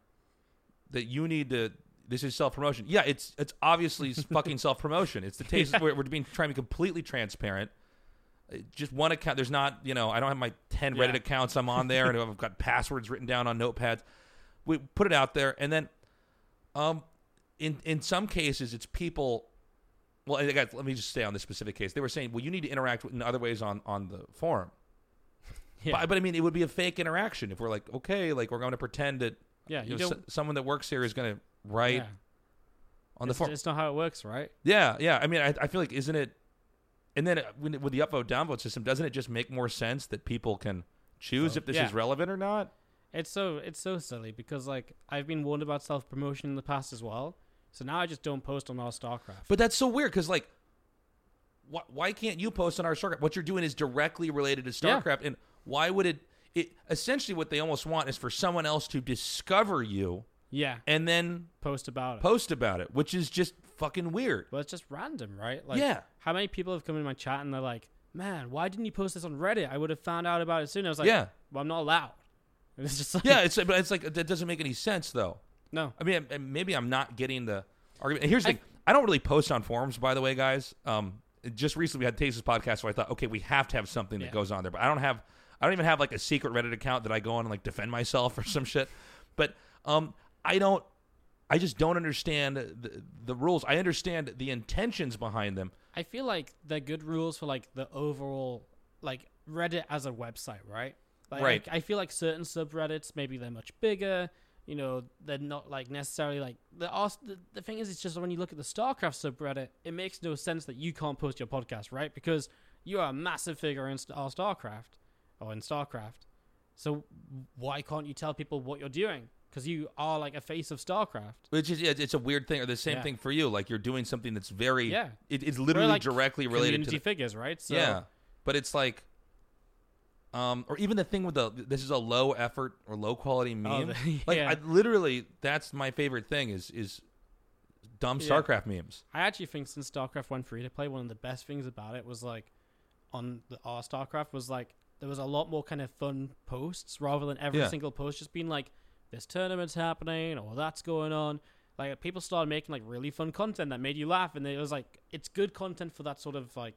that you need to... This is self-promotion. Yeah, it's it's obviously fucking self-promotion. It's the taste yeah. where we're being trying to be completely transparent. just one account. There's not, you know, I don't have my ten Reddit yeah. accounts I'm on there, and I've got passwords written down on notepads. We put it out there, and then um, in in some cases, it's people. Well, I got, let me just stay on this specific case. They were saying, well, you need to interact in other ways on, on the forum. Yeah. But, but, I mean, it would be a fake interaction if we're like, okay, like we're going to pretend that yeah, you you know, s- someone that works here is going to write yeah. on the it's, forum. It's not how it works, right? Yeah, yeah. I mean, I, I feel like, isn't it... And then when, with the upvote, downvote system, doesn't it just make more sense that people can choose so, if this yeah. is relevant or not? It's so it's so silly because, like, I've been warned about self-promotion in the past as well. So now I just don't post on our StarCraft. But that's so weird because, like, wh- why can't you post on our StarCraft? What you're doing is directly related to StarCraft. Yeah. And why would it, it... Essentially what they almost want is for someone else to discover you. Yeah. And then... Post about it. Post about it, which is just fucking weird. Well, it's just random, right? Like, yeah. How many people have come in my chat and they're like, man, why didn't you post this on Reddit? I would have found out about it soon. I was like, yeah. Well, I'm not allowed. And it's just like... Yeah, it's, but it's like, that doesn't make any sense, though. No. I mean, maybe I'm not getting the argument. And here's the I, thing. I don't really post on forums, by the way, guys. Um, just recently we had Tasis podcast, so I thought, okay, we have to have something yeah. that goes on there. But I don't have, I don't even have like a secret Reddit account that I go on and like defend myself or some shit. But um, I don't, I just don't understand the, the rules. I understand the intentions behind them. I feel like they're good rules for like the overall, like Reddit as a website, right? Like, right. I, I feel like certain subreddits, maybe they're much bigger. You know, they're not, like, necessarily, like... The, the thing is, it's just when you look at the StarCraft subreddit, it makes no sense that you can't post your podcast, right? Because you are a massive figure in our StarCraft, or in StarCraft. So why can't you tell people what you're doing? Because you are, like, a face of StarCraft. Which is, it's a weird thing, or the same yeah. thing for you. Like, you're doing something that's very... Yeah. It, it's literally like directly related to... community figures, right? So, yeah. But it's, like... Um, or even the thing with the, this is a low effort or low quality meme. Oh, the, yeah. Like I literally, that's my favorite thing is, is dumb yeah. StarCraft memes. I actually think since StarCraft went free to play, one of the best things about it was like on the, our StarCraft was like, there was a lot more kind of fun posts rather than every yeah. single post just being like, this tournament's happening or that's going on. Like people started making like really fun content that made you laugh. And it was like, it's good content for that sort of like,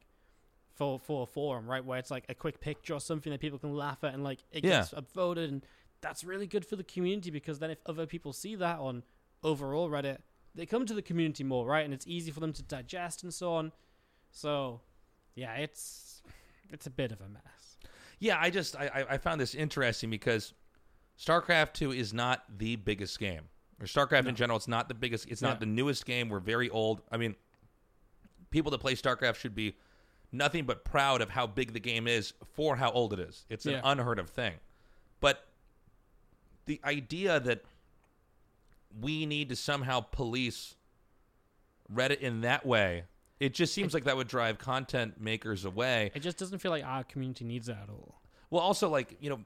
For, for a forum, right, where it's like a quick picture or something that people can laugh at and like it yeah. gets upvoted, and that's really good for the community because then if other people see that on overall Reddit, they come to the community more, right, and it's easy for them to digest and so on. So, yeah, it's it's a bit of a mess. Yeah, I just I, I found this interesting because StarCraft two is not the biggest game, or StarCraft no. in general. It's not the biggest. It's yeah. not the newest game. We're very old. I mean, people that play StarCraft should be nothing but proud of how big the game is for how old it is. It's an yeah. unheard of thing. But the idea that we need to somehow police Reddit in that way, it just seems like that would drive content makers away. It just doesn't feel like our community needs that at all. Well, also, like, you know,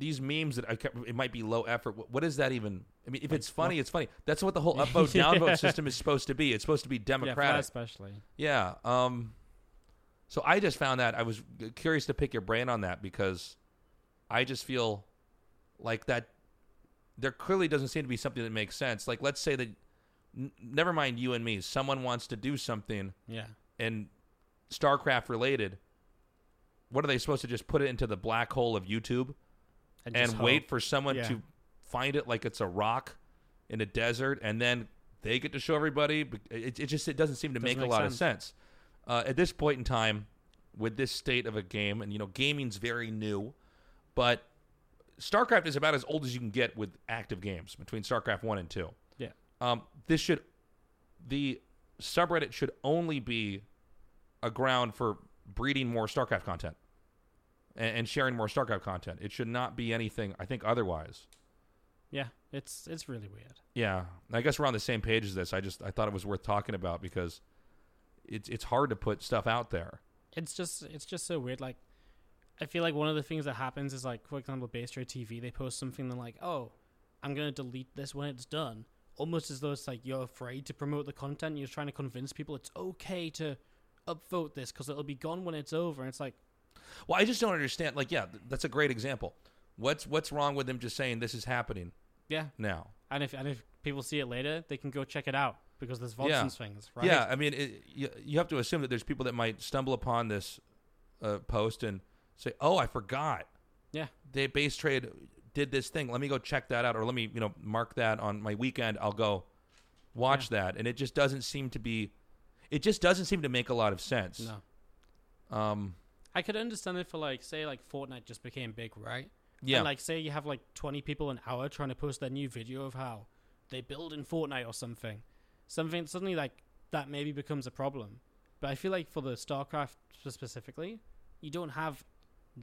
these memes that I kept, it might be low effort. What, what is that even? I mean, if like, it's funny, what? It's funny. That's what the whole upvote, downvote yeah. system is supposed to be. It's supposed to be democratic. Yeah, for that especially. Yeah. Um... So I just found that I was curious to pick your brain on that because I just feel like that there clearly doesn't seem to be something that makes sense. Like, let's say that, n- never mind you and me, someone wants to do something yeah. and StarCraft related. What are they supposed to just put it into the black hole of YouTube and, and wait hope. for someone yeah. to find it like it's a rock in a desert and then they get to show everybody? It, it just it doesn't seem to doesn't make, make a lot sense. of sense. Uh, at this point in time, with this state of a game, and, you know, gaming's very new, but StarCraft is about as old as you can get with active games between StarCraft one and two. Yeah. Um, this should... The subreddit should only be a ground for breeding more StarCraft content and, and sharing more StarCraft content. It should not be anything, I think, otherwise. Yeah, it's it's really weird. Yeah. I guess we're on the same page as this. I just I thought it was worth talking about because... It's it's hard to put stuff out there. It's just it's just so weird. Like, I feel like one of the things that happens is, like, for example, Baystray T V, they post something and they're like, oh, I'm going to delete this when it's done. Almost as though it's like you're afraid to promote the content. And you're trying to convince people it's okay to upvote this because it'll be gone when it's over. And it's like... Well, I just don't understand. Like, yeah, that's a great example. What's what's wrong with them just saying this is happening yeah. now? And if, and if people see it later, they can go check it out. Because there's Volkswagen yeah. things, right? Yeah, I mean, it, you, you have to assume that there's people that might stumble upon this uh, post and say, oh, I forgot. Yeah. They base trade did this thing. Let me go check that out, or let me, you know, mark that on my weekend. I'll go watch yeah. that. And it just doesn't seem to be, it just doesn't seem to make a lot of sense. No. Um, I could understand it for like, say like Fortnite just became big, right? Yeah. And like, say you have like twenty people an hour trying to post their new video of how they build in Fortnite or something. Something suddenly like that maybe becomes a problem. But I feel like for the StarCraft specifically, you don't have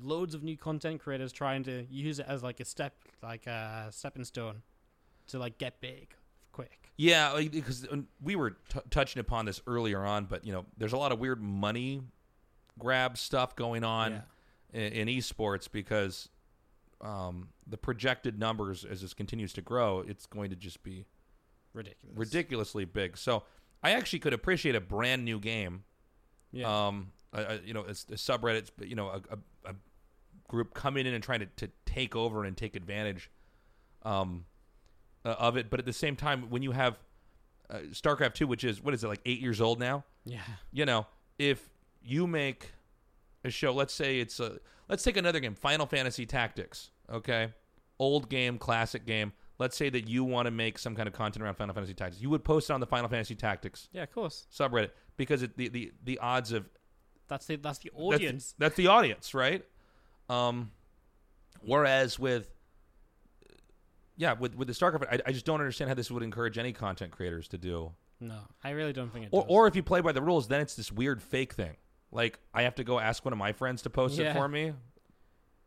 loads of new content creators trying to use it as like a step, like a stepping stone to like get big quick. Yeah, because we were t- touching upon this earlier on, but you know, there's a lot of weird money grab stuff going on yeah. in, in esports because um, the projected numbers as this continues to grow, it's going to just be ridiculous, ridiculously big. So I actually could appreciate a brand new game. Yeah. Um, a, a, you know, a, a subreddit, you know, a, a group coming in and trying to, to take over and take advantage um, uh, of it. But at the same time, when you have uh, StarCraft two, which is, what is it, like eight years old now? Yeah. You know, if you make a show, let's say it's a, let's take another game, Final Fantasy Tactics, okay? Old game, classic game. Let's say that you want to make some kind of content around Final Fantasy Tactics. You would post it on the Final Fantasy Tactics. Yeah, of course. Subreddit. Because it, the, the, the odds of... That's the, that's the audience. That's the, that's the audience, right? Um, whereas with, yeah, with, with the StarCraft, I, I just don't understand how this would encourage any content creators to do. No, I really don't think it or, does. Or if you play by the rules, then it's this weird fake thing. Like, I have to go ask one of my friends to post yeah. it for me.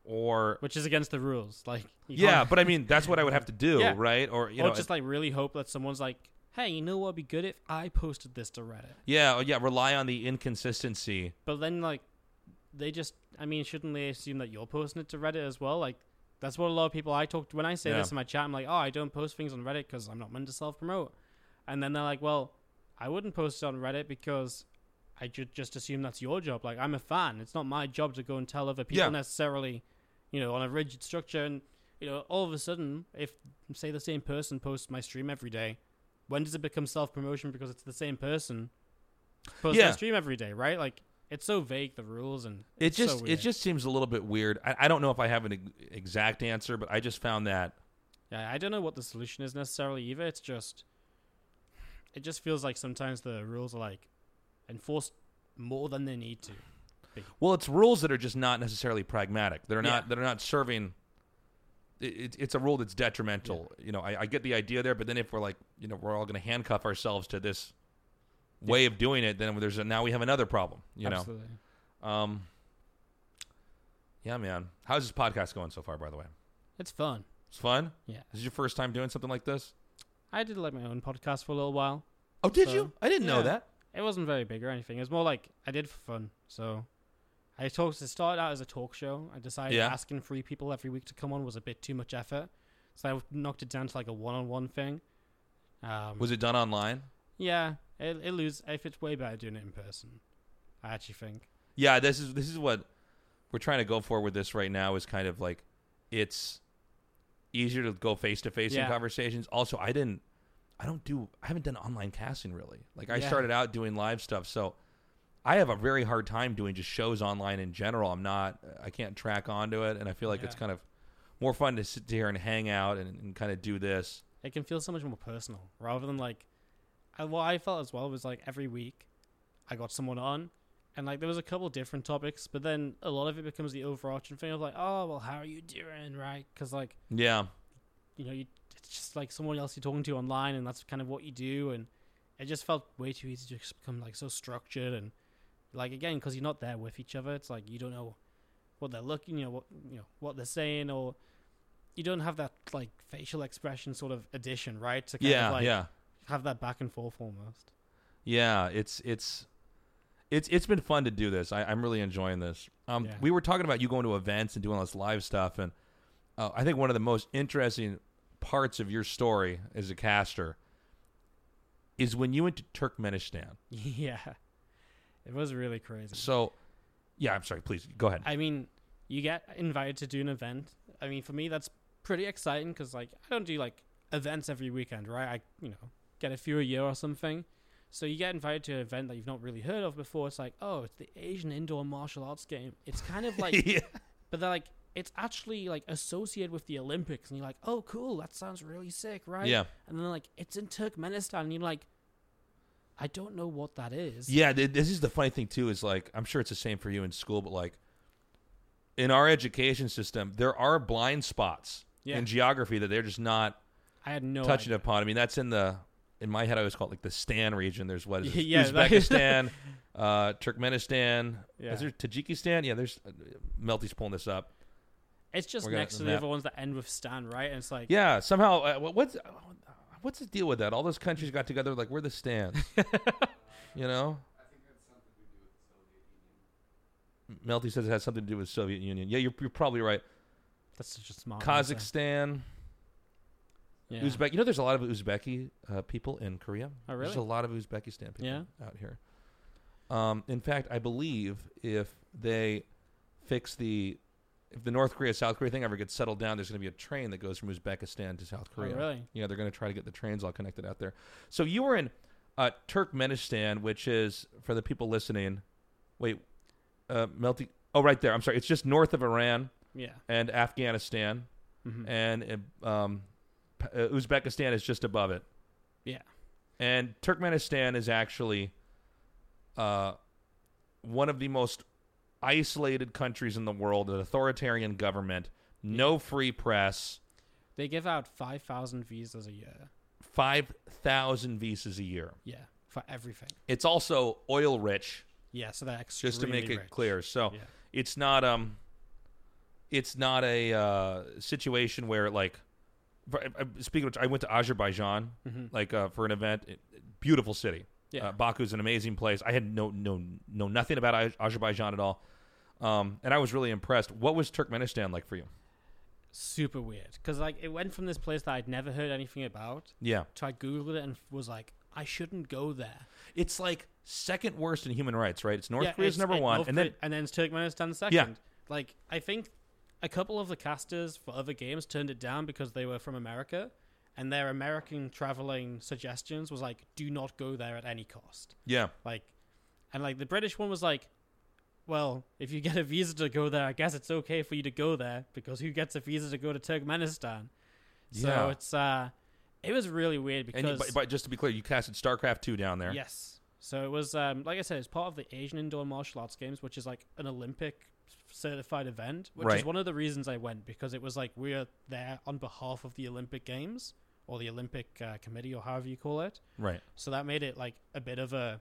Or... Which is against the rules. Like, yeah, but I mean, that's what I would have to do, yeah. right? Or, you or know, just like really hope that someone's like, hey, you know what would be good if I posted this to Reddit? Yeah, or, yeah, rely on the inconsistency. But then, like, they just... I mean, shouldn't they assume that you're posting it to Reddit as well? Like, that's what a lot of people I talk to. When I say yeah. this in my chat, I'm like, oh, I don't post things on Reddit because I'm not meant to self-promote. And then they're like, well, I wouldn't post it on Reddit because I should just assume that's your job. Like, I'm a fan. It's not my job to go and tell other people yeah. necessarily, you know, on a rigid structure. And, you know, all of a sudden, if, say, the same person posts my stream every day, when does it become self-promotion because it's the same person posting yeah. my stream every day, right? Like... It's so vague, the rules, and it's it just so weird. It just seems a little bit weird. I, I don't know if I have an e- exact answer, but I just found that. Yeah, I don't know what the solution is necessarily either. It's just, it just feels like sometimes the rules are like enforced more than they need to be. Well, it's rules that are just not necessarily pragmatic. They're not. Yeah. They're not serving. It, it's a rule that's detrimental. Yeah. You know, I, I get the idea there, but then if we're like, you know, we're all going to handcuff ourselves to this way of doing it, then there's a, now we have another problem, you Absolutely. know. Um, yeah, man. How's this podcast going so far, by the way? It's fun. It's fun? Yeah. Is this your first time doing something like this? I did like my own podcast for a little while. Oh, did so, you? I didn't yeah. know that. It wasn't very big or anything. It was more like I did for fun. So I talked. It started out as a talk show. I decided yeah. asking three people every week to come on was a bit too much effort, so I knocked it down to like a one-on-one thing. Um, was it done online? Yeah. It, it lose if it's way better doing it in person, I actually think. Yeah, this is this is what we're trying to go for with this right now is kind of like it's easier to go face to face in conversations. Also, I didn't, I don't do, I haven't done online casting really. Like I yeah. started out doing live stuff, so I have a very hard time doing just shows online in general. I'm not, I can't track onto it, and I feel like yeah. it's kind of more fun to sit here and hang out and, and kind of do this. It can feel so much more personal rather than like. What I felt as well was like every week I got someone on and like there was a couple different topics, but then a lot of it becomes the overarching thing of like, oh, well, how are you doing? Right. Cause like, yeah, you know, you, it's just like someone else you're talking to online and that's kind of what you do. And it just felt way too easy to just become like so structured. And like, again, cause you're not there with each other. It's like, you don't know what they're looking, you know, what, you know, what they're saying, or you don't have that like facial expression sort of addition, right? To kind yeah. of like, yeah. have that back and forth almost. Yeah, it's it's it's it's been fun to do this. I, I'm really enjoying this. Um, yeah. We were talking about you going to events and doing all this live stuff, and uh, I think one of the most interesting parts of your story as a caster is when you went to Turkmenistan. Yeah, it was really crazy. So, yeah, I'm sorry. Please go ahead. I mean, you get invited to do an event. I mean, for me, that's pretty exciting because like I don't do like events every weekend, right? I you know. Get a few a year or something. So you get invited to an event that you've not really heard of before. It's like, oh, it's the Asian Indoor Martial Arts Game. It's kind of like, yeah. But they're like, it's actually like associated with the Olympics. And you're like, oh, cool. That sounds really sick, right? Yeah. And then like, it's in Turkmenistan. And you're like, I don't know what that is. Yeah. Th- this is the funny thing too, is like, I'm sure it's the same for you in school, but like in our education system, there are blind spots yeah. in geography that they're just not I had no touching idea. upon. I mean, that's in the, in my head, I always call it like the Stan region. There's what is it? Yeah, Uzbekistan, uh, Turkmenistan. Yeah. Is there Tajikistan? Yeah, there's uh, Melty's pulling this up. It's just We're next to the other ones that end with Stan, right? And it's like yeah, somehow uh, what's what's the deal with that? All those countries got together like we're the Stans, you know. I think it had something to do with the Soviet Union. Melty says it has something to do with the Soviet Union. Yeah, you're you're probably right. That's such a small Kazakhstan. Yeah. Uzbek, you know, there's a lot of Uzbeki uh, people in Korea. Oh, really? There's a lot of Uzbekistan people yeah. out here. Um, in fact, I believe if they fix the, if the North Korea South Korea thing ever gets settled down, there's going to be a train that goes from Uzbekistan to South Korea. Oh, really? You know, they're going to try to get the trains all connected out there. So you were in uh, Turkmenistan, which is for the people listening. Wait, uh, Melty. Oh, right there. I'm sorry. It's just north of Iran. Yeah. And Afghanistan, mm-hmm. and. Um, Uh, Uzbekistan is just above it. Yeah. And Turkmenistan is actually uh, one of the most isolated countries in the world, an authoritarian government, no free press. They give out five thousand visas a year. five thousand visas a year. Yeah, for everything. It's also oil rich. Yeah, so that's extremely Just to make rich. It clear. So yeah. it's not um, it's not a uh, situation where like, speaking of which, I went to Azerbaijan, mm-hmm. like uh, for an event. It, beautiful city. Yeah, uh, Baku is an amazing place. I had no, no, no, nothing about I- Azerbaijan at all, um, and I was really impressed. What was Turkmenistan like for you? Super weird, because like it went from this place that I'd never heard anything about. Yeah, so I googled it and was like, I shouldn't go there. It's like second worst in human rights, right? It's North yeah, Korea's it's, number it, one, North and Korea, then and then it's Turkmenistan second. Yeah. Like I think. A couple of the casters for other games turned it down because they were from America, and their American traveling suggestions was like, do not go there at any cost. Yeah. Like, and like the British one was like, well, if you get a visa to go there, I guess it's okay for you to go there because who gets a visa to go to Turkmenistan? Yeah. So it's, uh, it was really weird because. And you, but, but just to be clear, you casted StarCraft two down there. Yes. So it was, um, like I said, it's part of the Asian Indoor Martial Arts Games, which is like an Olympic certified event, which right. is one of the reasons I went, because it was like we're there on behalf of the Olympic Games or the Olympic uh, Committee or however you call it. Right. So that made it like a bit of a,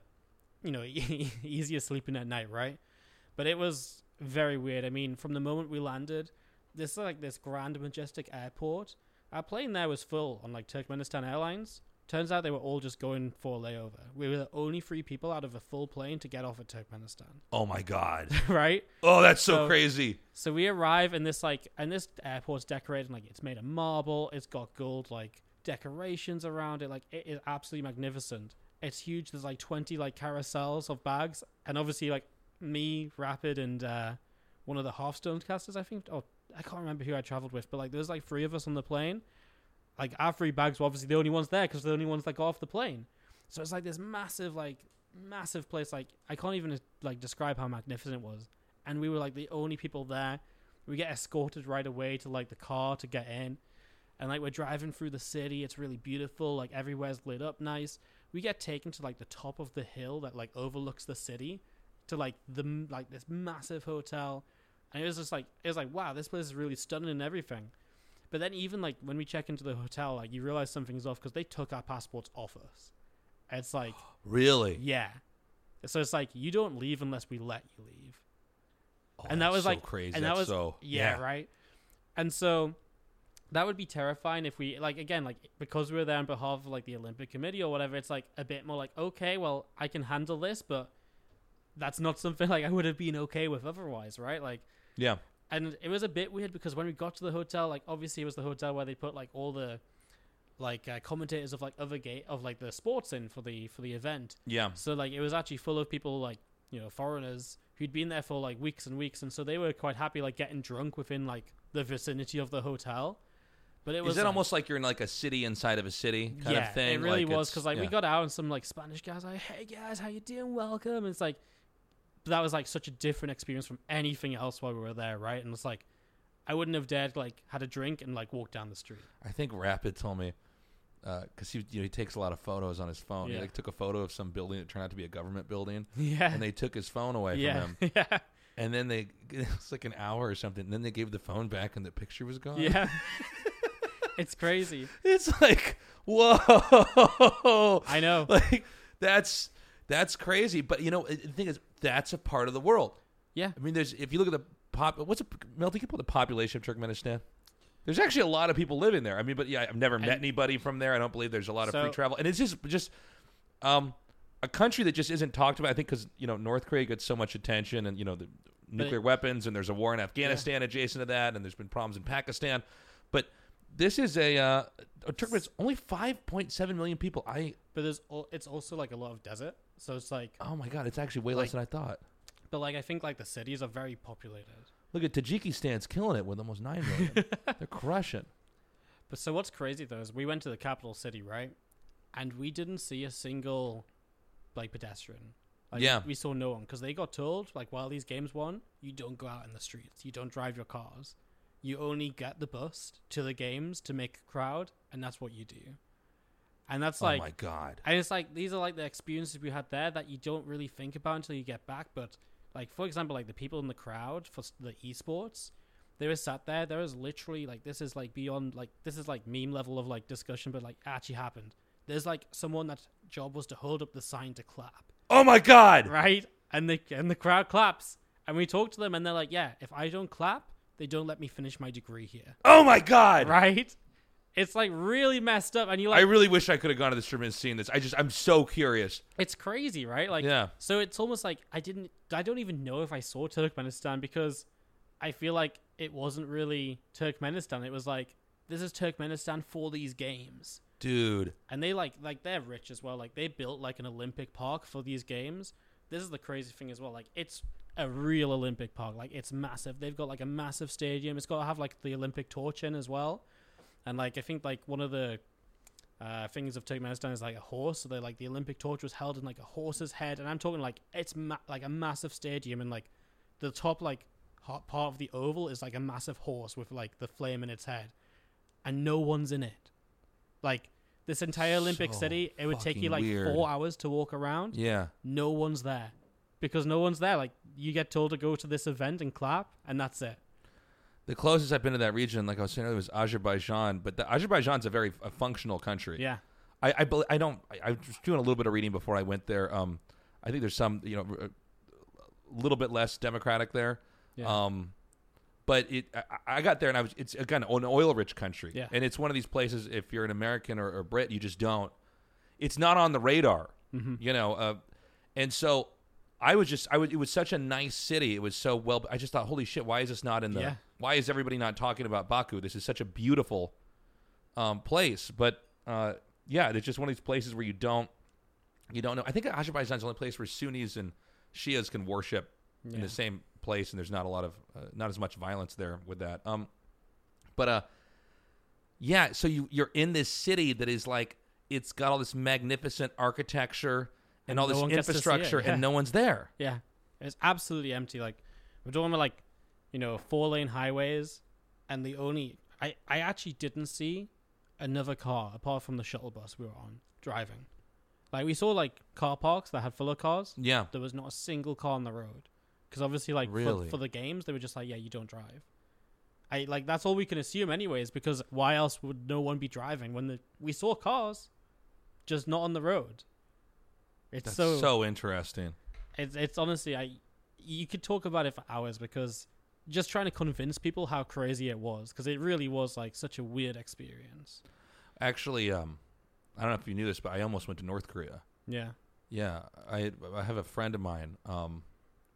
you know, easier sleeping at night, right? But it was very weird. I mean, from the moment we landed, this like this grand majestic airport. Our plane there was full on like Turkmenistan Airlines. Turns out they were all just going for a layover. We were the only three people out of a full plane to get off at Turkmenistan. Oh, my God. Right? Oh, that's so, so crazy. So we arrive in this, like, and this airport's decorated, like, it's made of marble. It's got gold, like, decorations around it. Like, it is absolutely magnificent. It's huge. There's, like, twenty, like, carousels of bags. And obviously, like, me, Rapid, and uh, one of the Halfstone casters, I think. Oh, I can't remember who I traveled with. But, like, there's, like, three of us on the plane. Like, our three bags were obviously the only ones there because they're the only ones that got off the plane. So it's, like, this massive, like, massive place. Like, I can't even, like, describe how magnificent it was. And we were, like, the only people there. We get escorted right away to, like, the car to get in. And, like, we're driving through the city. It's really beautiful. Like, everywhere's lit up nice. We get taken to, like, the top of the hill that, like, overlooks the city to, like, the like this massive hotel. And it was just, like, it was like, wow, this place is really stunning and everything. But then even, like, when we check into the hotel, like, you realize something's off because they took our passports off us. And it's like... Really? Yeah. So it's like, you don't leave unless we let you leave. Oh, and that was, so like... crazy. And that that's was, so... Yeah, yeah, right? And so that would be terrifying if we... Like, again, like, because we were there on behalf of, like, the Olympic Committee or whatever, it's, like, a bit more like, okay, well, I can handle this, but that's not something, like, I would have been okay with otherwise, right? Like... Yeah. And it was a bit weird because when we got to the hotel, like, obviously it was the hotel where they put, like, all the, like, uh, commentators of, like, other gate of, like, the sports in for the for the event. Yeah. So, like, it was actually full of people, like, you know, foreigners who'd been there for, like, weeks and weeks. And so they were quite happy, like, getting drunk within, like, the vicinity of the hotel. But it was. Is it like, almost like you're in like a city inside of a city kind yeah, of thing? It really like was because like yeah. we got out and some like Spanish guys like, "Hey guys, how you doing? Welcome." And it's like that was like such a different experience from anything else while we were there, right? And it's like I wouldn't have dared like had a drink and like walk down the street. I think Rapid told me. Because uh, he, you know, he takes a lot of photos on his phone. Yeah. He like took a photo of some building that turned out to be a government building. Yeah, and they took his phone away yeah. from him. Yeah, and then they it was like an hour or something. And then they gave the phone back, and the picture was gone. Yeah, it's crazy. It's like whoa. I know. Like that's that's crazy. But you know, the thing is, that's a part of the world. Yeah, I mean, there's if you look at the pop, what's a Melty? Can you put the population of Turkmenistan? There's actually a lot of people living there. I mean, but yeah, I've never met and, anybody from there. I don't believe there's a lot of so, free travel. And it's just just um, a country that just isn't talked about, I think, because, you know, North Korea gets so much attention and, you know, the nuclear it, weapons and there's a war in Afghanistan yeah. adjacent to that. And there's been problems in Pakistan. But this is a, uh, a Turkmenistan, only five point seven million people. I But there's al- it's also like a lot of desert. So it's like. Oh, my God. It's actually way like, less than I thought. But like I think like the cities are very populated. Look at Tajikistan's killing it with almost nine million. They're crushing. But so what's crazy, though, is we went to the capital city, right? And we didn't see a single, like, pedestrian. Like, yeah. We saw no one. Because they got told, like, while these games won, you don't go out in the streets. You don't drive your cars. You only get the bus to the games to make a crowd, and that's what you do. And that's like... Oh, my God. And it's like, these are, like, the experiences we had there that you don't really think about until you get back, but... Like, for example, like, the people in the crowd for the esports, they were sat there. There was literally, like, this is, like, beyond, like, this is, like, meme level of, like, discussion, but, like, actually happened. There's, like, someone that's job was to hold up the sign to clap. Oh, my God! Right? And, they, and the crowd claps. And we talk to them, and they're like, yeah, if I don't clap, they don't let me finish my degree here. Oh, my God! Right? It's, like, really messed up. And you like, I really wish I could have gone to the stream and seen this. I just, I'm so curious. It's crazy, right? Like, yeah. So it's almost like I didn't, I don't even know if I saw Turkmenistan because I feel like it wasn't really Turkmenistan. It was like, this is Turkmenistan for these games. Dude. And they, like, like they're rich as well. Like, they built, like, an Olympic park for these games. This is the crazy thing as well. Like, it's a real Olympic park. Like, it's massive. They've got, like, a massive stadium. It's got to have, like, the Olympic torch in as well. And, like, I think, like, one of the uh, things of Turkmenistan is, like, a horse. So, they like, the Olympic torch was held in, like, a horse's head. And I'm talking, like, it's, ma- like, a massive stadium. And, like, the top, like, hot part of the oval is, like, a massive horse with, like, the flame in its head. And no one's in it. Like, this entire Olympic so city, it would take you, like, weird. four hours to walk around. Yeah. No one's there. Because no one's there. Like, you get told to go to this event and clap, and that's it. The closest I've been to that region, like I was saying earlier, was Azerbaijan. But the, Azerbaijan's a very a functional country. Yeah, I I, I don't. I, I was doing a little bit of reading before I went there. Um, I think there's some, you know, a little bit less democratic there. Yeah. Um, but it, I, I got there and I was. It's again an oil-rich country. Yeah. And it's one of these places. If you're an American or, or Brit, you just don't. It's not on the radar. Mm-hmm. You know. Uh, and so I was just. I was. It was such a nice city. It was so well. I just thought, holy shit! Why is this not in the? Yeah. Why is everybody not talking about Baku? This is such a beautiful um, place. But, uh, yeah, it's just one of these places where you don't you don't know. I think Azerbaijan is the only place where Sunnis and Shias can worship yeah. in the same place, and there's not a lot of uh, – not as much violence there with that. Um, but, uh, yeah, so you, you're in this city that is like – it's got all this magnificent architecture and, and all no this infrastructure, yeah. and no one's there. Yeah, it's absolutely empty. Like, we're talking about, like – you know, four-lane highways, and the only... I, I actually didn't see another car, apart from the shuttle bus we were on, driving. Like, we saw, like, car parks that had full of cars. Yeah. There was not a single car on the road. Because, obviously, like, really? for, for the games, they were just like, yeah, you don't drive. I Like, that's all we can assume anyways, because why else would no one be driving when the, we saw cars just not on the road? It's that's so... so interesting. It's, it's honestly... I You could talk about it for hours, because... just trying to convince people how crazy it was, because it really was like such a weird experience. Actually, um, I don't know if you knew this, but I almost went to North Korea. Yeah, yeah. I I have a friend of mine. Um,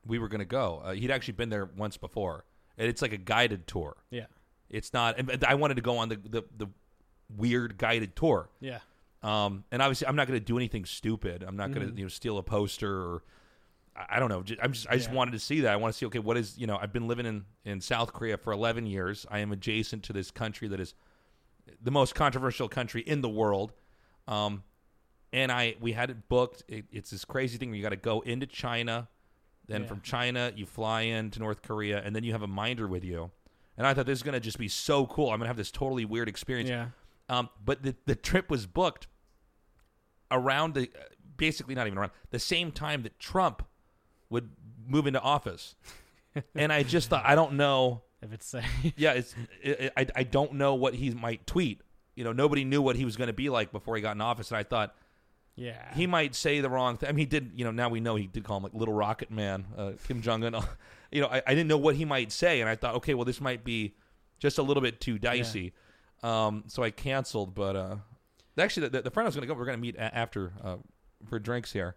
we were gonna go. Uh, he'd actually been there once before, and it's like a guided tour. Yeah, it's not. And I wanted to go on the the, the weird guided tour. Yeah. Um, and obviously, I'm not gonna do anything stupid. I'm not gonna mm. you know steal a poster or. I don't know. Just, I'm just. I just yeah. wanted to see that. I want to see. Okay, what is? You know, I've been living in, in South Korea for eleven years. I am adjacent to this country that is the most controversial country in the world. Um, and I we had it booked. It, it's this crazy thing where you got to go into China. Then yeah. from China, you fly into North Korea, and then you have a minder with you. And I thought, this is going to just be so cool. I'm going to have this totally weird experience. Yeah. Um, but the, the trip was booked around the, basically not even around, the same time that Trump would move into office. And I just thought, I don't know. If it's safe. Yeah, it's, it, I, I don't know what he might tweet. You know, nobody knew what he was going to be like before he got in office. And I thought, yeah, he might say the wrong thing. I mean, he did, you know, now we know he did call him like Little Rocket Man, uh, Kim Jong-un. You know, I, I didn't know what he might say. And I thought, okay, well, this might be just a little bit too dicey. Yeah. Um, so I canceled. But uh, actually, the, the friend I was going to go, we're going to meet a- after uh, for drinks here.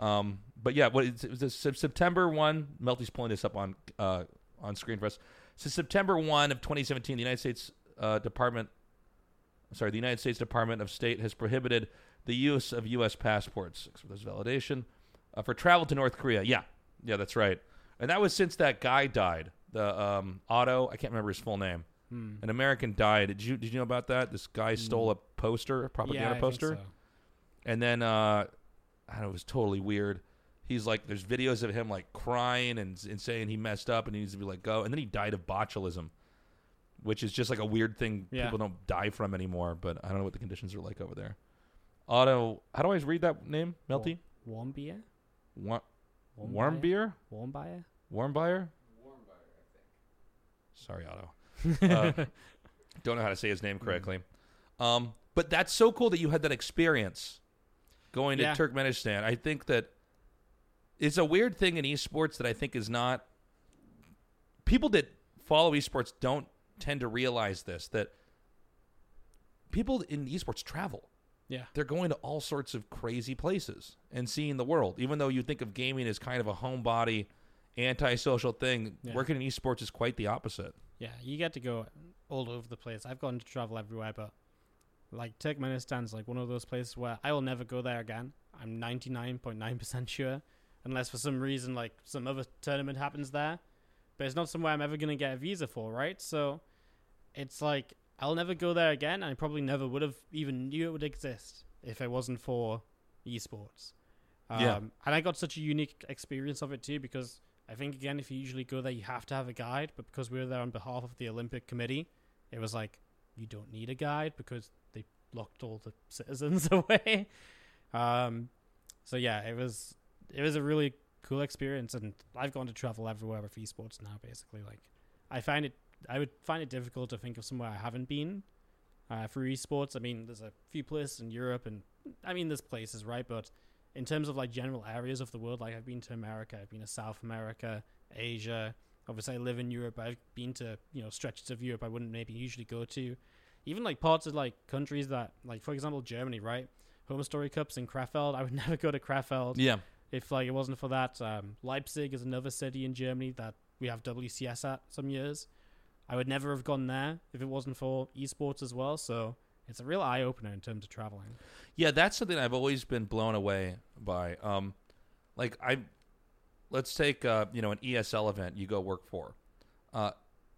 Um, but yeah, what it was September first. Melty's pulling this up on uh, on screen for us. So September first of twenty seventeen, the United States uh, Department, sorry, the United States Department of State has prohibited the use of U S passports. There's validation uh, for travel to North Korea. Yeah, yeah, that's right. And that was since that guy died. The um, Otto, I can't remember his full name. Hmm. An American died. Did you did you know about that? This guy stole a poster, a propaganda yeah, I poster, think so. And then uh, I don't know. It was totally weird. He's like, there's videos of him like crying and, and saying he messed up and he needs to be let go. And then he died of botulism, which is just like a weird thing yeah. people don't die from anymore. But I don't know what the conditions are like over there. Otto, how do I read that name? Melty? Warmbier? Warmbier? Warmbier? Warmbier? Warmbier, I think. Sorry, Otto. uh, don't know how to say his name correctly. Mm. Um, but that's so cool that you had that experience going yeah. to Turkmenistan. I think that it's a weird thing in esports that I think is not... People that follow esports don't tend to realize this, that people in esports travel. Yeah, they're going to all sorts of crazy places and seeing the world. Even though you think of gaming as kind of a homebody, antisocial thing, yeah. working in esports is quite the opposite. Yeah, you get to go all over the place. I've gotten to travel everywhere, but like Turkmenistan's like one of those places where I will never go there again. I'm ninety-nine point nine percent sure, unless for some reason like some other tournament happens there. But it's not somewhere I'm ever going to get a visa for, right? So it's like... I'll never go there again, and I probably never would have even knew it would exist if it wasn't for esports. Um, yeah. And I got such a unique experience of it, too, because I think, again, if you usually go there, you have to have a guide. But because we were there on behalf of the Olympic Committee, it was like, you don't need a guide because they locked all the citizens away. Um, so, yeah, it was it was a really cool experience, and I've gone to travel everywhere with esports now, basically. Like, I find it I would find it difficult to think of somewhere I haven't been uh, for esports. I mean, there's a few places in Europe, and I mean, there's places, right? But in terms of like general areas of the world, like I've been to America, I've been to South America, Asia. Obviously, I live in Europe. I've been to, you know, stretches of Europe I wouldn't maybe usually go to. Even like parts of like countries that, like for example, Germany, right? Home Story Cups in Krefeld. I would never go to Krefeld. Yeah. If like it wasn't for that. Um, Leipzig is another city in Germany that we have W C S at some years. I would never have gone there if it wasn't for esports as well. So it's a real eye-opener in terms of traveling. Yeah, that's something I've always been blown away by. Um, like, I, let's take uh, you know an E S L event you go work for. Uh,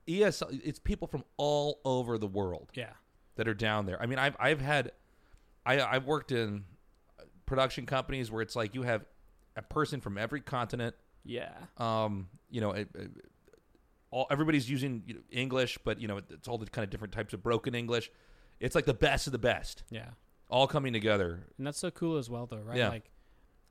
E S L, it's people from all over the world. Yeah. That are down there. I mean, I've I've had, I I've worked in production companies where it's like you have a person from every continent. Yeah. Um, you know. It, it, All, everybody's using you know, English, but you know it, it's all the kind of different types of broken English. It's like the best of the best. Yeah, all coming together, and that's so cool as well, though, right? Yeah. Like,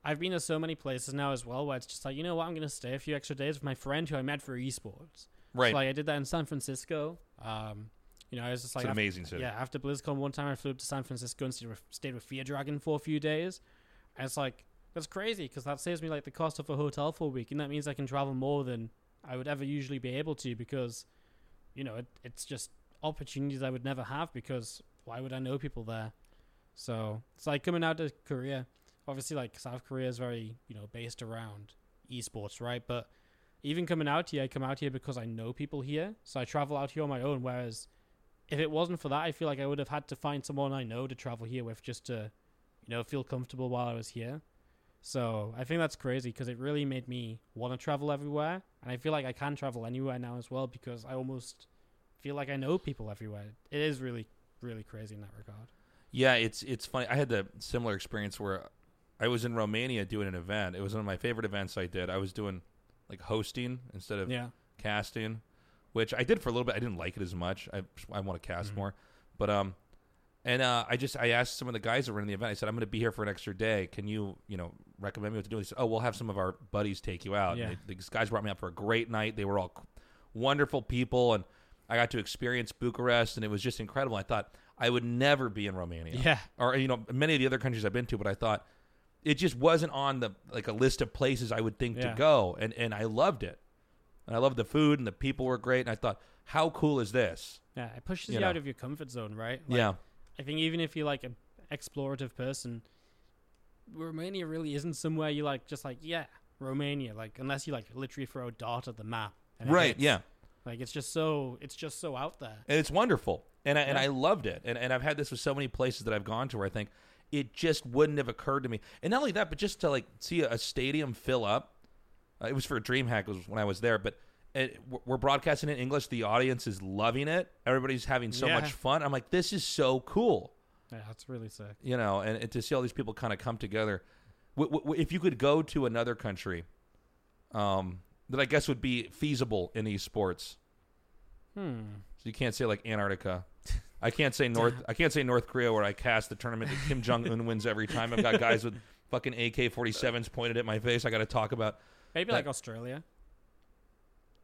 I've been to so many places now as well where it's just like, you know what, I'm going to stay a few extra days with my friend who I met for esports. Right. So, like I did that in San Francisco. Um, you know, I was just like, it's after, amazing. City. Yeah, after BlizzCon one time, I flew up to San Francisco and stayed with, stayed with Fear Dragon for a few days. And it's like that's crazy because that saves me like the cost of a hotel for a week, and that means I can travel more than I would ever usually be able to because, you know, it, it's just opportunities I would never have because why would I know people there? So it's like coming out to Korea. Obviously, like South Korea is very, you know, based around esports, right? But even coming out here, I come out here because I know people here. So I travel out here on my own. Whereas if it wasn't for that, I feel like I would have had to find someone I know to travel here with just to, you know, feel comfortable while I was here. So I think that's crazy because it really made me want to travel everywhere. And I feel like I can travel anywhere now as well because I almost feel like I know people everywhere. It is really really crazy in that regard. Yeah, it's it's funny. I had the similar experience where I was in Romania doing an event. It was one of my favorite events I did. I was doing like hosting instead of yeah. casting, which I did for a little bit. I didn't like it as much. I I want to cast mm-hmm. more, but um, and uh, I just I asked some of the guys that were in the event. I said, I'm going to be here for an extra day. Can you you know recommend me what to do? They said, oh, we'll have some of our buddies take you out. Yeah. They, these guys brought me out for a great night. They were all wonderful people, and I got to experience Bucharest, and it was just incredible. I thought I would never be in Romania, yeah, or you know, many of the other countries I've been to, but I thought it just wasn't on the like a list of places I would think yeah. to go, and and I loved it, and I loved the food, and the people were great, and I thought, how cool is this? Yeah, it pushes you, you out know. of your comfort zone, right? Like, yeah, I think even if you're like an explorative person, Romania really isn't somewhere you like just like yeah, Romania, like unless you like literally throw a dart at the map, and right? Hits. Yeah. Like it's just so it's just so out there, and it's wonderful, and I, yeah. and I loved it, and and I've had this with so many places that I've gone to where I think it just wouldn't have occurred to me, and not only that, but just to like see a, a stadium fill up. Uh, it was for DreamHack was when I was there, but it, we're broadcasting in English. The audience is loving it. Everybody's having so yeah. much fun. I'm like, this is so cool. Yeah, that's really sick. You know, and, and to see all these people kind of come together. W- w- if you could go to another country, um. that I guess would be feasible in esports. Hmm. So you can't say like Antarctica. I can't say North. I can't say North Korea where I cast the tournament that Kim Jong Un wins every time. I've got guys with fucking A K forty-sevens pointed at my face. I got to talk about maybe that. Like Australia.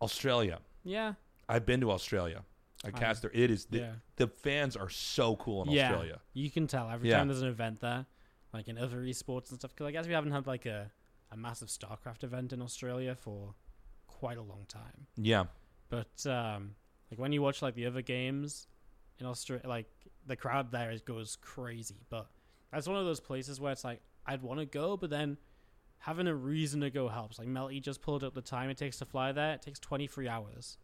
Australia. Yeah. I've been to Australia. I cast there. It is the yeah. the fans are so cool in yeah. Australia. You can tell every yeah. time there's an event there, like in other esports and stuff. Because I guess we haven't had like a a massive StarCraft event in Australia for quite a long time. Yeah. But um, like when you watch like the other games in Australia, like the crowd there is goes crazy. But that's one of those places where it's like I'd want to go, but then having a reason to go helps. Like Melty just pulled up the time it takes to fly there. It takes twenty-three hours.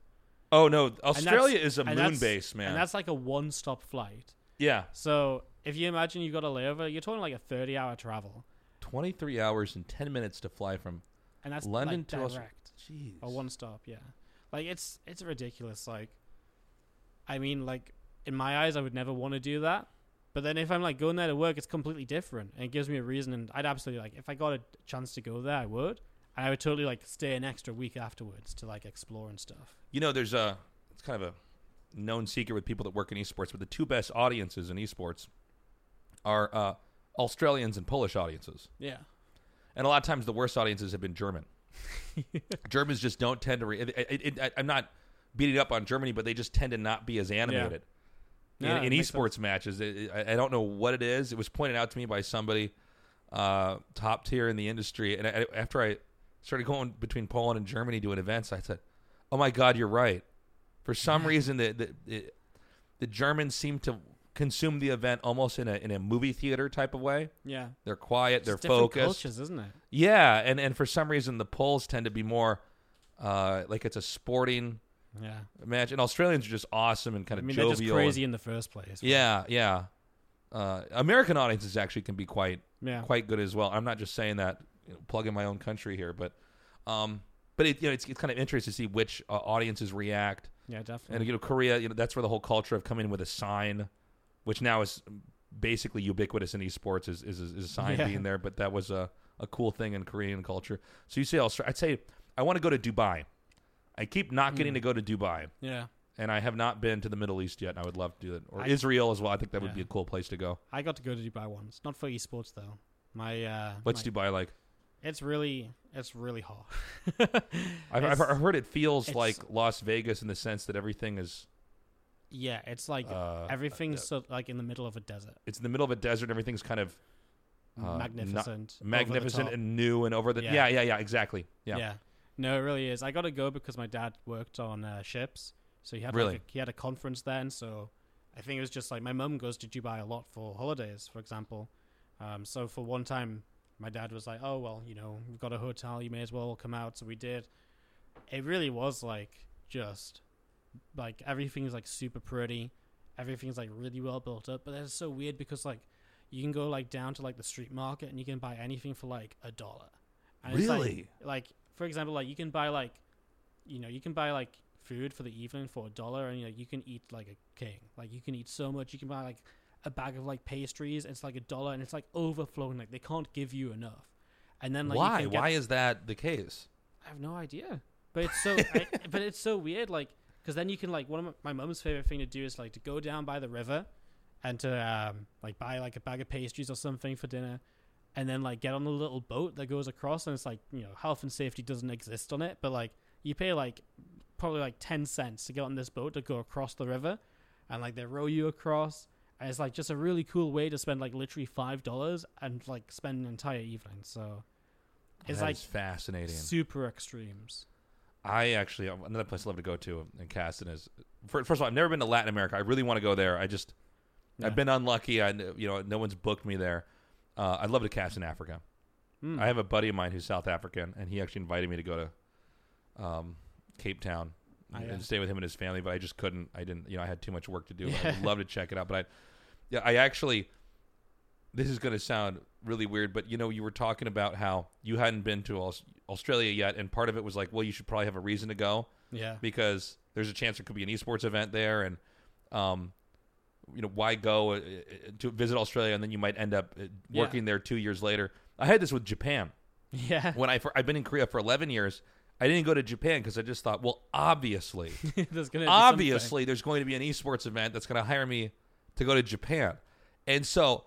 Oh no, Australia is a moon base, man. And that's like a one-stop flight. Yeah. So if you imagine you got a layover, you're talking like a thirty-hour travel. twenty-three hours and ten minutes to fly from and that's London like to Australia. Jeez. Or one stop, yeah. Like, it's it's ridiculous. Like, I mean, like, in my eyes, I would never want to do that. But then if I'm, like, going there to work, it's completely different. And it gives me a reason. And I'd absolutely, like, if I got a chance to go there, I would. And I would totally, like, stay an extra week afterwards to, like, explore and stuff. You know, there's a, it's kind of a known secret with people that work in esports, but the two best audiences in esports are uh, Australians and Polish audiences. Yeah. And a lot of times the worst audiences have been German. Germans just don't tend to re- it, it, it, I, I'm not beating up on Germany, but they just tend to not be as animated yeah. in, yeah, in esports sense. matches it, it, I, I don't know what it is. It was pointed out to me by somebody uh, top tier in the industry, and I, after I started going between Poland and Germany doing events, I said, oh my god, you're right. For some yeah. reason the, the, the, the Germans seem to consume the event almost in a in a movie theater type of way. Yeah. They're quiet, they're focused. Different cultures, isn't it? Yeah, and, and for some reason the Poles tend to be more uh, like it's a sporting yeah. match. And Australians are just awesome and kind of I mean, jovial. They're just crazy and, in the first place. Right? Yeah, yeah. Uh, American audiences actually can be quite yeah. quite good as well. I'm not just saying that, you know, plugging my own country here, but um, but it, you know, it's it's kind of interesting to see which uh, audiences react. Yeah, definitely. And you know, Korea, you know, that's where the whole culture of coming with a sign, which now is basically ubiquitous in esports, is is, is a sign yeah. being there. But that was a, a cool thing in Korean culture. So you say, I'll, I'd say, I want to go to Dubai. I keep not getting mm. to go to Dubai. Yeah. And I have not been to the Middle East yet, and I would love to do that. Or I, Israel as well. I think that yeah. would be a cool place to go. I got to go to Dubai once. Not for esports, though. My uh, What's my, Dubai like? It's really it's really hot. I've, I've heard it feels like Las Vegas in the sense that everything is... Yeah, it's like uh, everything's uh, so, like in the middle of a desert. It's in the middle of a desert. Everything's kind of uh, magnificent, not, magnificent and new and over the yeah, yeah, yeah, yeah exactly. Yeah. yeah, no, it really is. I got to go because my dad worked on uh, ships, so he had really? like a, he had a conference then. So I think it was just like my mum goes to Dubai a lot for holidays, for example. Um, so for one time, my dad was like, "Oh well, you know, we've got a hotel. You may as well come out." So we did. It really was like just. Like everything's like super pretty, everything's like really well built up, but that's so weird because like you can go like down to like the street market and you can buy anything for like a dollar. Really? It's like, like for example, like you can buy like, you know, you can buy like food for the evening for a dollar, and you know, you can eat like a king. Like you can eat so much. You can buy like a bag of like pastries. It's like a dollar, and it's like overflowing. Like they can't give you enough. And then like why? Why is that the case? I have no idea. But it's so. I, but it's so weird. Like because then you can like one of my mum's favorite thing to do is like to go down by the river, and to um, like buy like a bag of pastries or something for dinner. And then, like, get on the little boat that goes across, and it's like, you know, health and safety doesn't exist on it, but like, you pay like probably like ten cents to get on this boat to go across the river, and like, they row you across. And it's like just a really cool way to spend like literally five dollars and like spend an entire evening. So it's that like fascinating, super extremes. I actually, another place I love to go to in Kazakhstan is, first of all, I've never been to Latin America. I really want to go there. I just, yeah. I've been unlucky. I, you know, no one's booked me there. Uh, I'd love to cast in Africa. Mm. I have a buddy of mine who's South African, and he actually invited me to go to um, Cape Town I and know. stay with him and his family. But I just couldn't. I didn't. You know, I had too much work to do. Yeah. I would love to check it out, but I, yeah, I actually. This is going to sound really weird, but you know, you were talking about how you hadn't been to Aus- Australia yet, and part of it was like, well, you should probably have a reason to go, yeah, because there's a chance there could be an esports event there, and um. You know, why go uh, to visit Australia and then you might end up working yeah. there two years later. I had this with Japan. Yeah. When I for, I've been in Korea for eleven years, I didn't go to Japan because I just thought, well, obviously, there's obviously there's going to be an esports event that's going to hire me to go to Japan. And so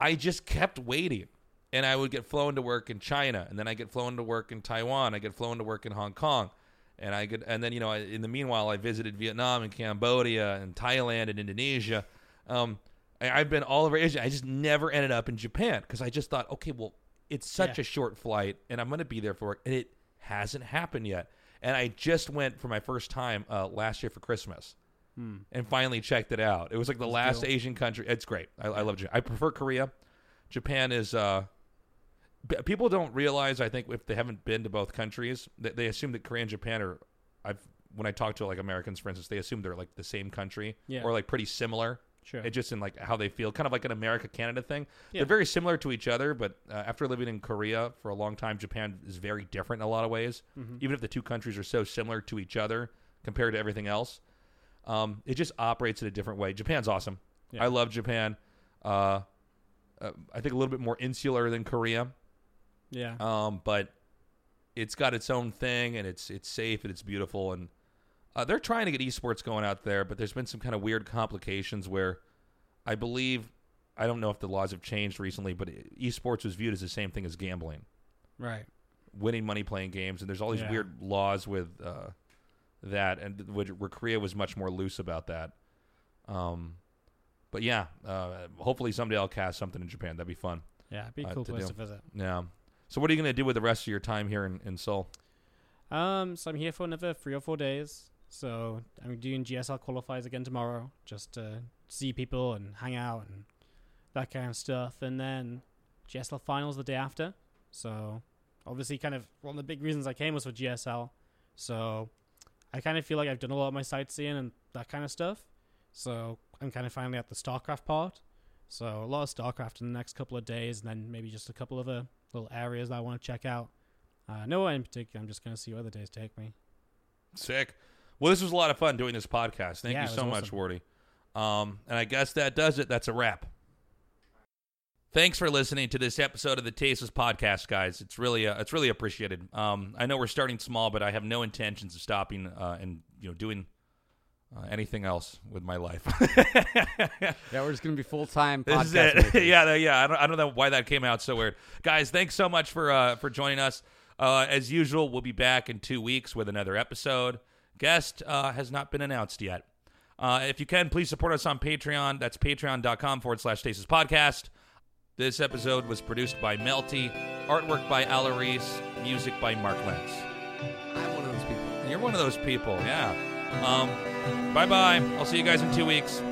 I just kept waiting, and I would get flown to work in China, and then I get flown to work in Taiwan. I get flown to work in Hong Kong. And I could, and then you know, I, in the meanwhile, I visited Vietnam and Cambodia and Thailand and Indonesia. Um, I, I've been all over Asia. I just never ended up in Japan because I just thought, okay, well, it's such yeah. a short flight, and I'm going to be there for it, and it hasn't happened yet. And I just went for my first time uh, last year for Christmas, hmm. and finally checked it out. It was like the That's last cool. Asian country. It's great. I, I love Japan. I prefer Korea. Japan is. Uh, People don't realize, I think, if they haven't been to both countries, they, they assume that Korea and Japan are. I've when I talk to like Americans, for instance, they assume they're like the same country yeah. or like pretty similar. Sure, it just in like how they feel, kind of like an America-Canada thing. Yeah. They're very similar to each other, but uh, after living in Korea for a long time, Japan is very different in a lot of ways. Mm-hmm. Even if the two countries are so similar to each other compared to everything else, um, it just operates in a different way. Japan's awesome. Yeah. I love Japan. Uh, uh, I think a little bit more insular than Korea. Yeah. Um, but it's got its own thing, and it's it's safe, and it's beautiful, and uh, they're trying to get esports going out there, but there's been some kind of weird complications where I believe, I don't know if the laws have changed recently, but esports was viewed as the same thing as gambling. Right. Winning money playing games, and there's all these yeah. weird laws with uh, that, and which, where Korea was much more loose about that. Um, but yeah, uh, hopefully someday I'll cast something in Japan. That'd be fun. Yeah, it'd be a cool uh, to place do. to visit. Yeah. So what are you going to do with the rest of your time here in, in Seoul? Um, so I'm here for another three or four days. So I'm doing G S L qualifiers again tomorrow, just to see people and hang out and that kind of stuff. And then G S L finals the day after. So obviously kind of one of the big reasons I came was for G S L. So I kind of feel like I've done a lot of my sightseeing and that kind of stuff. So I'm kind of finally at the StarCraft part. So a lot of StarCraft in the next couple of days, and then maybe just a couple of other little areas that I want to check out. Uh, no one in particular. I'm just going to see where the days take me. Sick. Well, this was a lot of fun doing this podcast. Thank yeah, you so awesome. much, Wardy. Um, and I guess that does it. That's a wrap. Thanks for listening to this episode of the Tasteless Podcast, guys. It's really uh, it's really appreciated. Um, I know we're starting small, but I have no intentions of stopping uh, and you know doing Uh, anything else with my life. Yeah, we're just going to be full-time podcasting. yeah, yeah. I don't, I don't know why that came out so weird. Guys, thanks so much for uh, for joining us. Uh, as usual, we'll be back in two weeks with another episode. Guest uh, has not been announced yet. Uh, if you can, please support us on Patreon. That's patreon.com forward slash Tasis Podcast. This episode was produced by Melty, artwork by Alarise, music by Mark Lentz. I'm one of those people. You're one of those people, yeah. Um, bye-bye. I'll see you guys in two weeks.